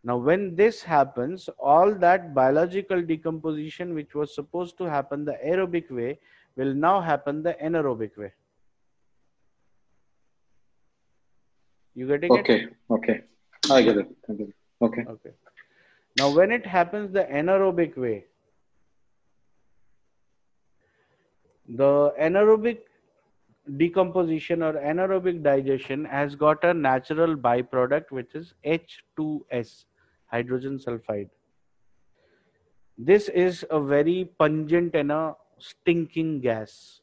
Now, when this happens, all that biological decomposition which was supposed to happen the aerobic way will now happen the anaerobic way. You getting okay. it? Okay. Okay. I get it. I get it. Okay. Okay. Now, when it happens the anaerobic way, the anaerobic decomposition or anaerobic digestion has got a natural byproduct which is H two S, hydrogen sulfide. This is a very pungent and a stinking gas.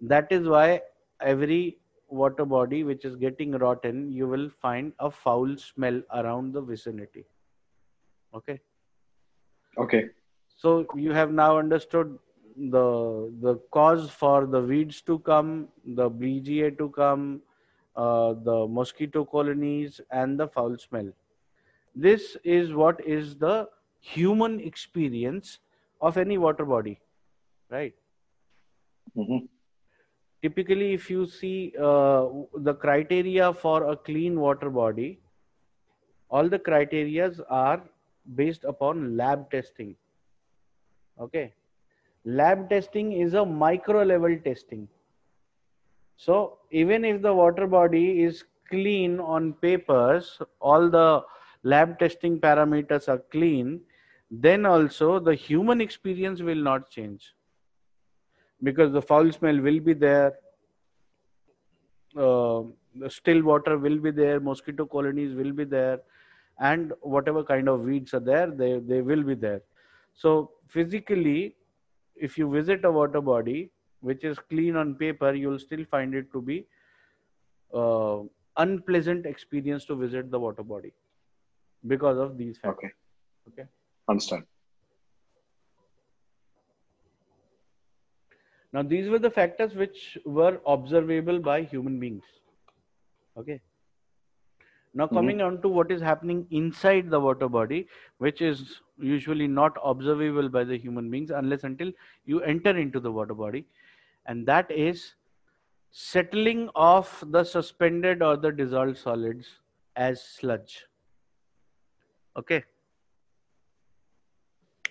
That is why every water body which is getting rotten, you will find a foul smell around the vicinity. Okay. Okay. So you have now understood the the cause for the weeds to come, the B G A to come, uh, the mosquito colonies and the foul smell. This is what is the human experience of any water body, right? Mm-hmm. Typically, if you see uh, the criteria for a clean water body, all the criterias are based upon lab testing. Okay. Lab testing is a micro level testing. So even if the water body is clean on papers, all the lab testing parameters are clean, then also the human experience will not change because the foul smell will be there, uh, the still water will be there, mosquito colonies will be there, and whatever kind of weeds are there, they, they will be there. So physically, if you visit a water body which is clean on paper, you'll still find it to be uh, unpleasant experience to visit the water body because of these factors. Okay. Okay. Understand. Now, these were the factors which were observable by human beings. Okay. Now, coming mm-hmm. on to what is happening inside the water body, which is usually not observable by the human beings unless until you enter into the water body, and that is settling of the suspended or the dissolved solids as sludge. Okay.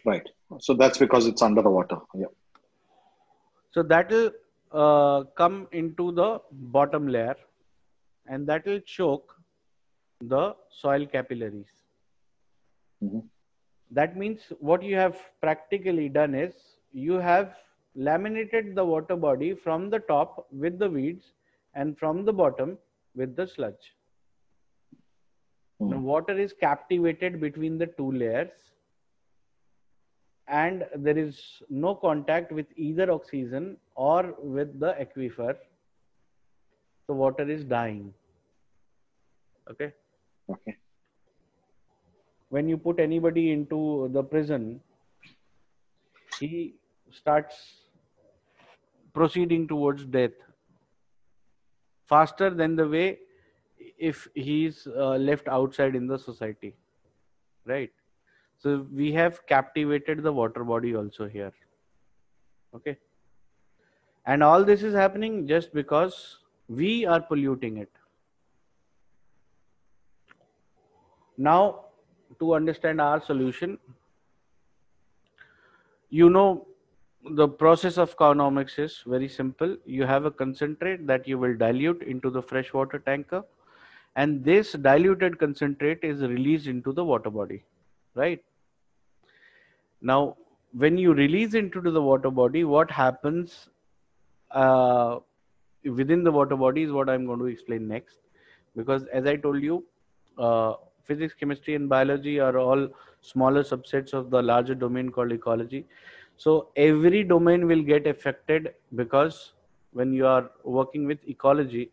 Right. So that's because it's under the water. Yeah. So that will uh, come into the bottom layer and that will choke the soil capillaries. Mm-hmm. That means what you have practically done is you have laminated the water body from the top with the weeds and from the bottom with the sludge. Mm-hmm. Now, water is captivated between the two layers and there is no contact with either oxygen or with the aquifer the water is dying. Okay. Okay. When you put anybody into the prison, he starts proceeding towards death faster than the way if he is uh, left outside in the society, right? So we have captivated the water body also here. Okay. And all this is happening just because we are polluting it. Now, to understand our solution, you know, the process of Carnomics is very simple. You have a concentrate that you will dilute into the freshwater tanker, and this diluted concentrate is released into the water body, right? Now, when you release into the water body, what happens uh, within the water body is what I'm going to explain next, because as I told you, uh, physics, chemistry, and biology are all smaller subsets of the larger domain called ecology. So every domain will get affected, because when you are working with ecology,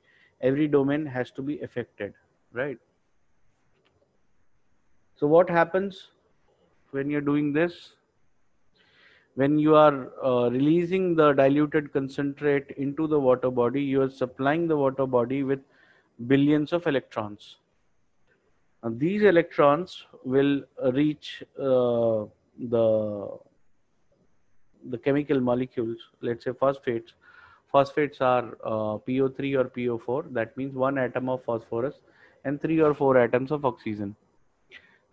every domain has to be affected, right? So what happens when you're doing this? When you are uh, releasing the diluted concentrate into the water body, you are supplying the water body with billions of electrons. And these electrons will reach uh, the, the chemical molecules, let's say phosphates. Phosphates are uh, P O three or P O four. That means one atom of phosphorus and three or four atoms of oxygen.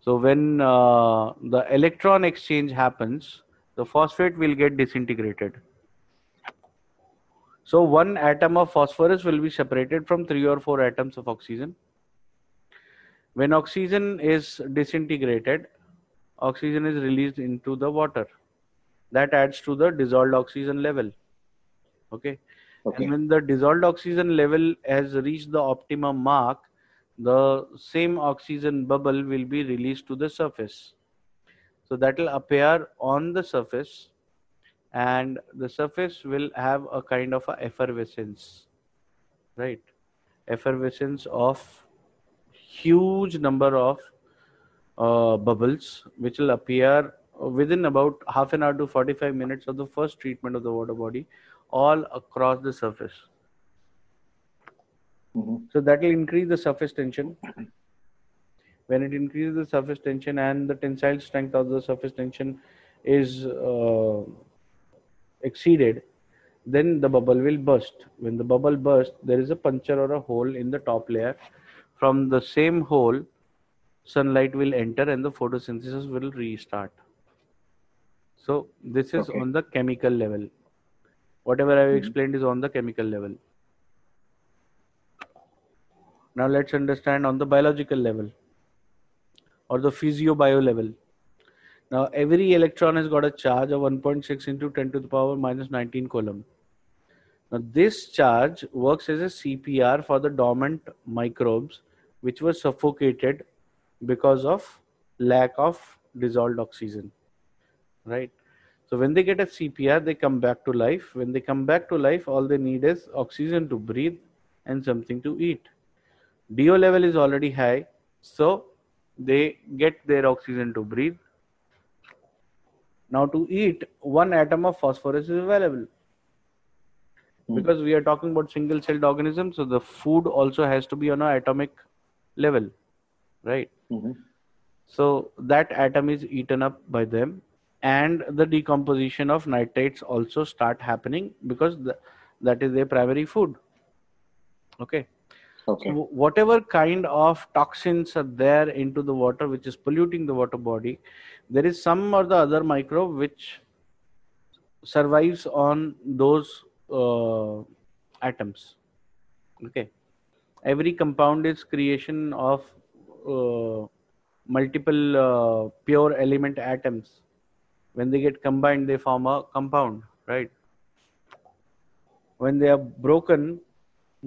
So when uh, the electron exchange happens, the phosphate will get disintegrated. So one atom of phosphorus will be separated from three or four atoms of oxygen. When oxygen is disintegrated, oxygen is released into the water. That adds to the dissolved oxygen level. Okay. Okay. And when the dissolved oxygen level has reached the optimum mark, the same oxygen bubble will be released to the surface. So that will appear on the surface, and the surface will have a kind of a effervescence, right? Effervescence of huge number of uh, bubbles, which will appear within about half an hour to forty-five minutes of the first treatment of the water body, all across the surface. Mm-hmm. So that will increase the surface tension. When it increases the surface tension, and the tensile strength of the surface tension is uh, exceeded, then the bubble will burst. When the bubble bursts, there is a puncture or a hole in the top layer. From the same hole, sunlight will enter and the photosynthesis will restart. So this is okay. On the chemical level. Whatever I have explained is on the chemical level. Now let's understand on the biological level or the physio-bio level. Now every electron has got a charge of one point six into ten to the power minus nineteen coulomb. Now this charge works as a C P R for the dormant microbes which were suffocated because of lack of dissolved oxygen, right? So when they get a C P R, they come back to life. When they come back to life, all they need is oxygen to breathe and something to eat. D O level is already high, so they get their oxygen to breathe. Now to eat, one atom of phosphorus is available. Mm. Because we are talking about single-celled organisms, so the food also has to be on an atomic level, right? Mm-hmm. So that atom is eaten up by them. And the decomposition of nitrates also start happening because the, that is their primary food. Okay. Okay. So whatever kind of toxins are there into the water, which is polluting the water body, there is some or the other microbe which survives on those uh, atoms. Okay. Every compound is creation of uh, multiple uh, pure element atoms. When they get combined, they form a compound, right? When they are broken,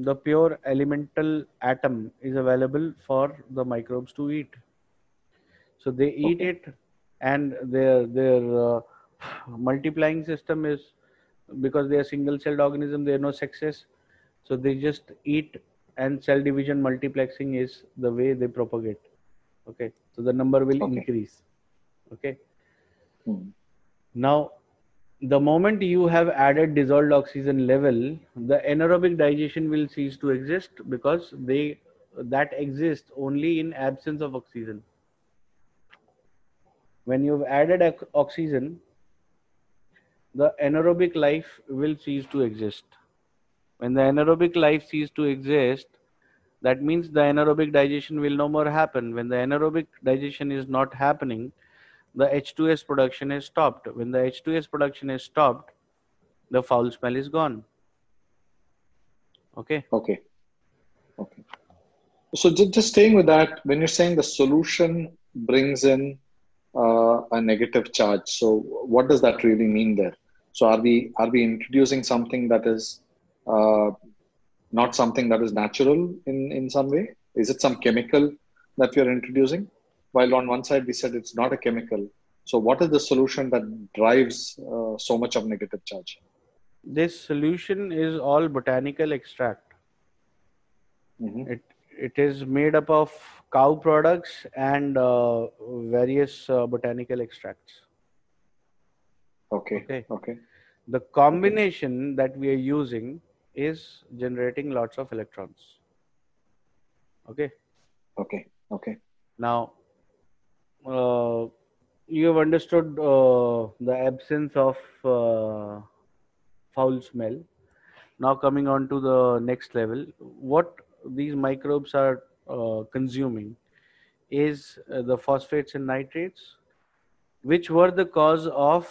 the pure elemental atom is available for the microbes to eat. So they eat okay. it, and their, their uh, multiplying system is, because they are single-celled organism, they are no sexes. So they just eat, and cell division multiplexing is the way they propagate. Okay, so the number will okay. increase. Okay. Hmm. Now, the moment you have added dissolved oxygen level, the anaerobic digestion will cease to exist, because they that exists only in absence of oxygen. When you've added oxygen, the anaerobic life will cease to exist. When the anaerobic life ceases to exist, that means the anaerobic digestion will no more happen. When the anaerobic digestion is not happening, the H two S production is stopped. When the H two S production is stopped, the foul smell is gone. Okay. Okay. Okay. So just, just staying with that, when you're saying the solution brings in uh, a negative charge, so what does that really mean there? So are we are we introducing something that is uh, not something that is natural in in some way? Is it some chemical that we are introducing? While on one side we said it's not a chemical, so what is the solution that drives uh, so much of negative charge? This solution is all botanical extract. Mm-hmm. It it is made up of cow products and uh, various uh, botanical extracts. Okay. Okay. Okay. The combination okay. that we are using is generating lots of electrons. Okay. Okay. Okay. Now, uh, you have understood uh, the absence of uh, foul smell. Now coming on to the next level, what these microbes are uh, consuming is uh, the phosphates and nitrates, which were the cause of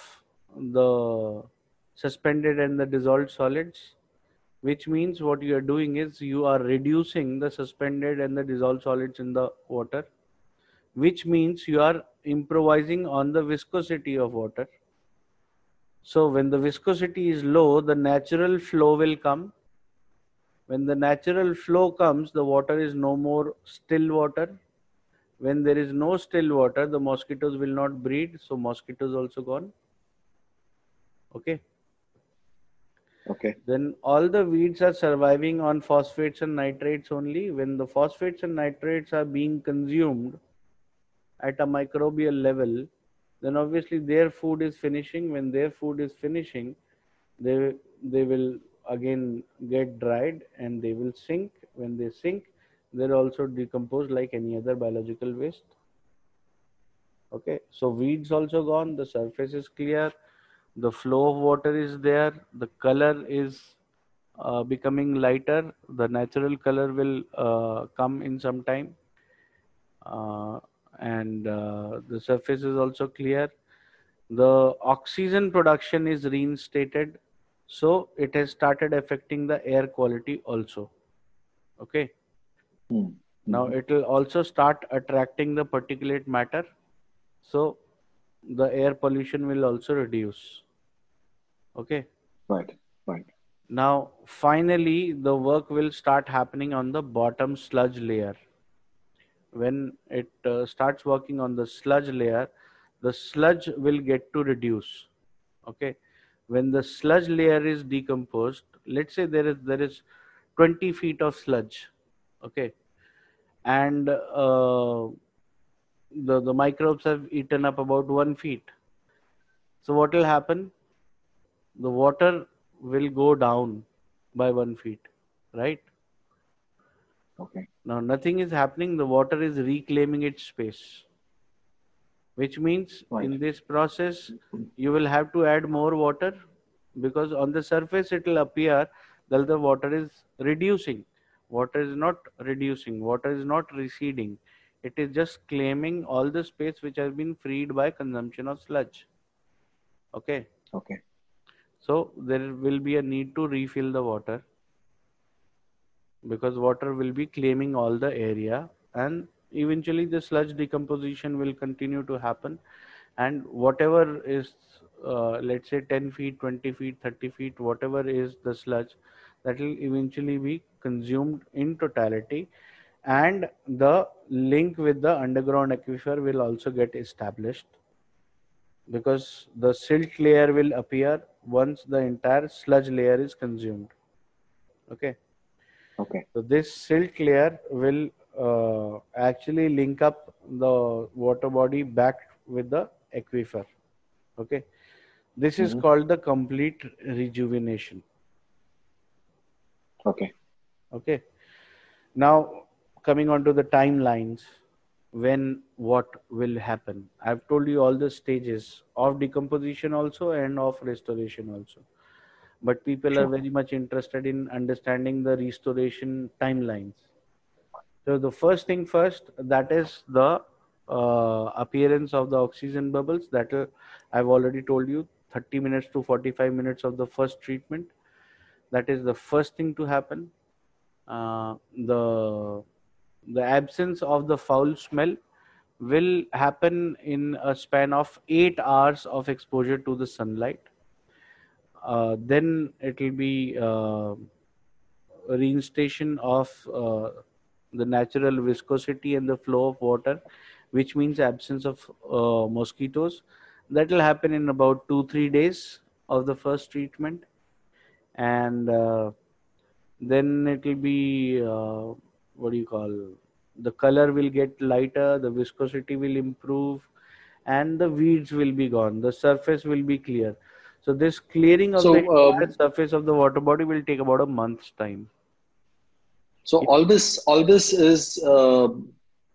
the suspended and the dissolved solids, which means what you are doing is you are reducing the suspended and the dissolved solids in the water, which means you are improvising on the viscosity of water. So when the viscosity is low, the natural flow will come. When the natural flow comes, the water is no more still water. When there is no still water, the mosquitoes will not breed. So mosquitoes also gone. Okay. Okay. Then all the weeds are surviving on phosphates and nitrates only. When the phosphates and nitrates are being consumed at a microbial level, then obviously their food is finishing. When their food is finishing, they, they will again get dried and they will sink. When they sink, they'll also decompose like any other biological waste. Okay, so weeds also gone, the surface is clear, the flow of water is there, the color is uh, becoming lighter, the natural color will uh, come in some time, uh, and uh, the surface is also clear, the oxygen production is reinstated. So it has started affecting the air quality also. Okay. Mm-hmm. Now it will also start attracting the particulate matter. So the air pollution will also reduce. Okay. Right. Right. Now, finally, the work will start happening on the bottom sludge layer. When it uh, starts working on the sludge layer, the sludge will get to reduce. Okay. When the sludge layer is decomposed, let's say there is there is twenty feet of sludge, okay, and uh, the the microbes have eaten up about one feet. So what will happen? The water will go down by one feet, right? Okay. Now nothing is happening. The water is reclaiming its space. Which means right. in this process, you will have to add more water, because on the surface it will appear that the water is reducing. Water is not reducing. Water is not receding. It is just claiming all the space which has been freed by consumption of sludge. Okay. Okay. So there will be a need to refill the water, because water will be claiming all the area, and eventually the sludge decomposition will continue to happen, and whatever is uh, let's say ten feet, twenty feet, thirty feet, whatever is the sludge, that will eventually be consumed in totality, and the link with the underground aquifer will also get established, because the silt layer will appear once the entire sludge layer is consumed. Okay. Okay. So this silt layer will uh, actually link up the water body back with the aquifer. Okay. This is mm-hmm. called the complete rejuvenation. Okay. Okay. Now coming on to the timelines, when what will happen. I've told you all the stages of decomposition also and of restoration also. But people sure. are very much interested in understanding the restoration timelines. So the first thing first, that is the uh, appearance of the oxygen bubbles. That uh, I've already told you, thirty minutes to forty-five minutes of the first treatment. That is the first thing to happen. Uh, the, the absence of the foul smell will happen in a span of eight hours of exposure to the sunlight. Uh, then it will be uh, reinstation of uh, the natural viscosity and the flow of water, which means absence of uh, mosquitoes. That will happen in about two, three days of the first treatment. And uh, then it will be, uh, what do you call, the color will get lighter, the viscosity will improve, and the weeds will be gone. The surface will be clear. So this clearing of so, the entire um, surface of the water body will take about a month's time. So it, all this, all this is uh,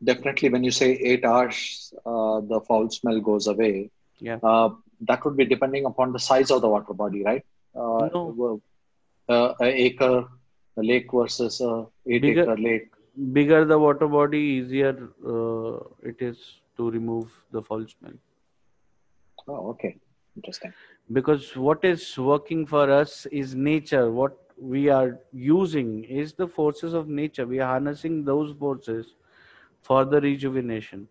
definitely when you say eight hours, uh, the foul smell goes away. Yeah. Uh, that would be depending upon the size of the water body, right? Uh, no. Uh, an acre, a lake versus a eight bigger, acre lake. Bigger the water body, easier uh, it is to remove the foul smell. Oh, okay. Interesting. Because what is working for us is nature. What we are using is the forces of nature. We are harnessing those forces for the rejuvenation.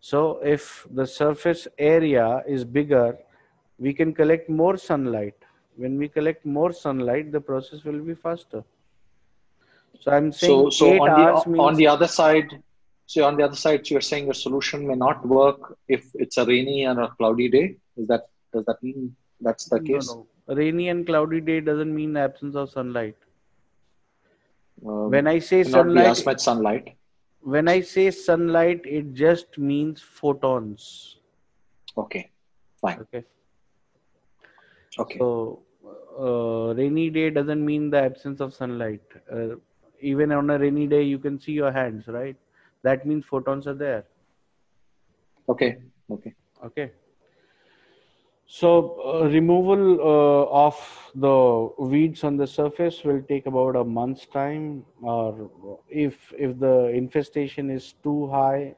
So if the surface area is bigger, we can collect more sunlight. When we collect more sunlight, the process will be faster. So I'm saying so, so eight on hours the, means on the other side. So on the other side, you're saying your solution may not work if it's a rainy and a cloudy day. Is that Does that mean that's the case? No, no. Rainy and cloudy day doesn't mean absence of sunlight. Um, when I say sunlight, not be much sunlight. When I say sunlight, it just means photons. Okay, fine. Okay. Okay. So, uh, rainy day doesn't mean the absence of sunlight. Uh, even on a rainy day, you can see your hands, right? That means photons are there. Okay. Okay. Okay. So uh, removal uh, of the weeds on the surface will take about a month's time, or if if the infestation is too high,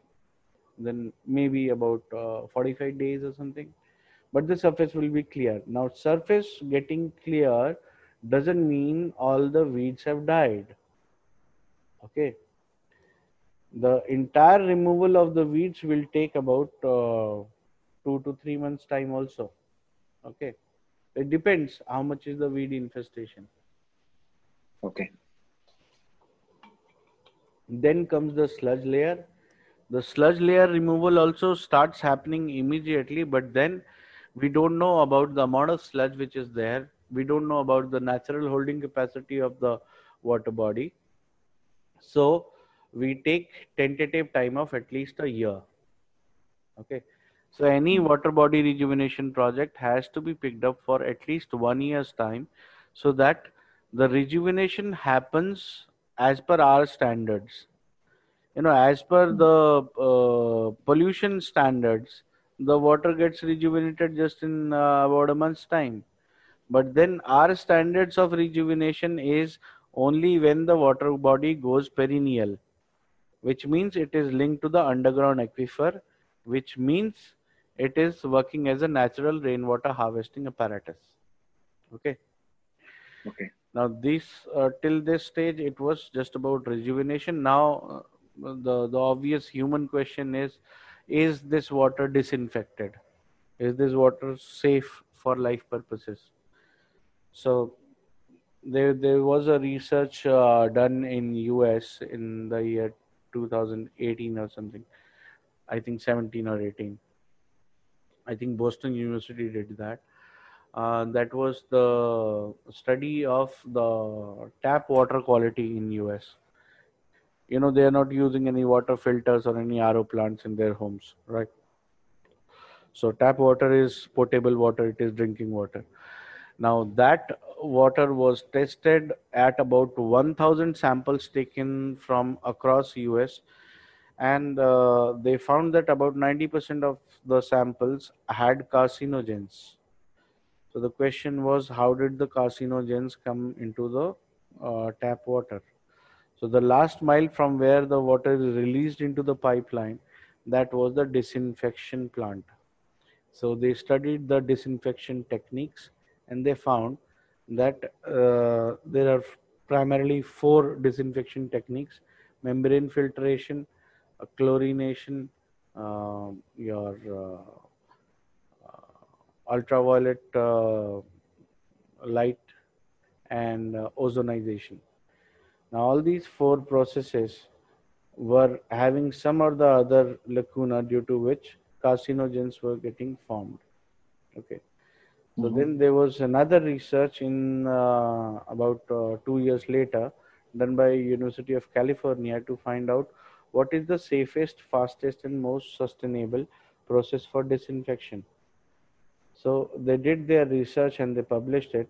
then maybe about uh, forty-five days or something, but the surface will be clear. Now surface getting clear doesn't mean all the weeds have died. Okay. The entire removal of the weeds will take about uh, two to three months time also. Okay. It depends how much is the weed infestation. Okay. Then comes the sludge layer. The sludge layer removal also starts happening immediately, but then we don't know about the amount of sludge which is there. We don't know about the natural holding capacity of the water body. So we take tentative time of at least a year. Okay. So any water body rejuvenation project has to be picked up for at least one year's time so that the rejuvenation happens as per our standards. You know, as per the uh, pollution standards, the water gets rejuvenated just in uh, about a month's time. But then our standards of rejuvenation is only when the water body goes perennial, which means it is linked to the underground aquifer, which means it is working as a natural rainwater harvesting apparatus. Okay. Okay. Now this, uh, till this stage, it was just about rejuvenation. Now uh, the, the obvious human question is, is this water disinfected? Is this water safe for life purposes? So there, there was a research uh, done in U S in the year two thousand eighteen or something. I think seventeen or eighteen. I think Boston University did that, uh, that was the study of the tap water quality in U S. You know, they are not using any water filters or any R O plants in their homes, right? So tap water is potable water, it is drinking water. Now that water was tested at about one thousand samples taken from across U S, and uh, they found that about ninety percent of the samples had carcinogens. So the question was, how did the carcinogens come into the uh, tap water? So the last mile from where the water is released into the pipeline, that was the disinfection plant. So they studied the disinfection techniques, and they found that uh, there are primarily four disinfection techniques: membrane filtration, uh, chlorination, uh, your uh, uh, ultraviolet uh, light, and uh, ozonization. Now all these four processes were having some or the other lacuna, due to which carcinogens were getting formed. Okay. So mm-hmm. then there was another research in uh, about uh, two years later, done by University of California, to find out what is the safest, fastest, and most sustainable process for disinfection. So they did their research and they published it,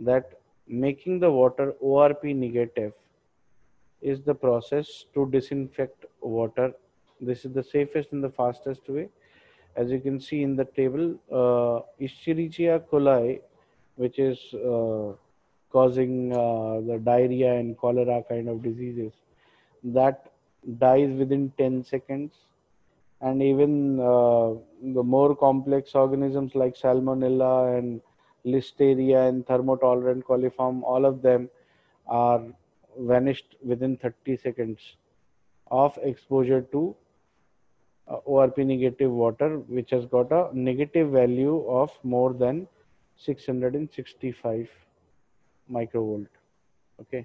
that making the water O R P negative is the process to disinfect water. This is the safest and the fastest way. As you can see in the table, uh, Escherichia coli, which is uh, causing uh, the diarrhea and cholera kind of diseases, that dies within ten seconds. And even uh, the more complex organisms like Salmonella and Listeria and thermotolerant coliform, all of them are vanished within thirty seconds of exposure to Uh, O R P negative water, which has got a negative value of more than six hundred sixty-five microvolt. Okay.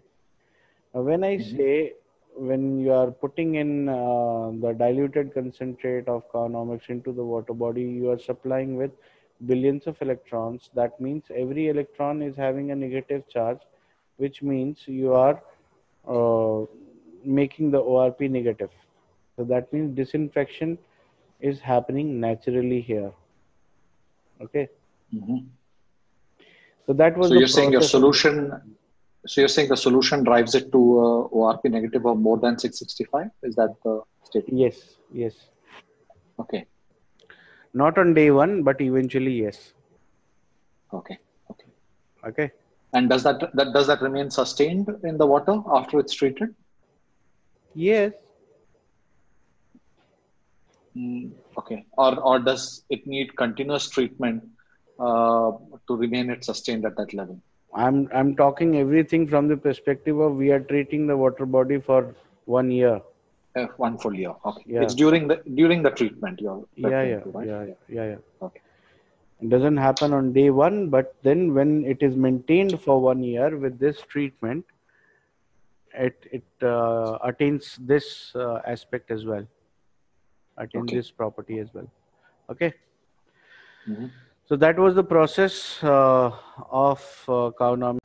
Now, when I mm-hmm. say, when you are putting in uh, the diluted concentrate of Carnomics into the water body, you are supplying with billions of electrons. That means every electron is having a negative charge, which means you are uh, making the O R P negative. So that means disinfection is happening naturally here. Okay. Mm-hmm. So that was. So you're saying your solution. So you're saying the solution drives it to uh, O R P negative or more than six sixty-five. Is that the statement? Yes. Yes. Okay. Not on day one, but eventually, yes. Okay. Okay. Okay. And does that that does that remain sustained in the water after it's treated? Yes. Mm, okay, or or does it need continuous treatment uh, to remain it sustained at that level? I'm I'm talking everything from the perspective of we are treating the water body for one year. Uh, one full year. Okay, yeah. It's during the during the treatment. You're yeah, yeah, to, right? yeah, yeah, yeah, yeah. Okay, it doesn't happen on day one, but then when it is maintained for one year with this treatment, it it uh, attains this uh, aspect as well. Attain okay. this property as well. Okay. Mm-hmm. So that was the process uh, of uh, Carnomics.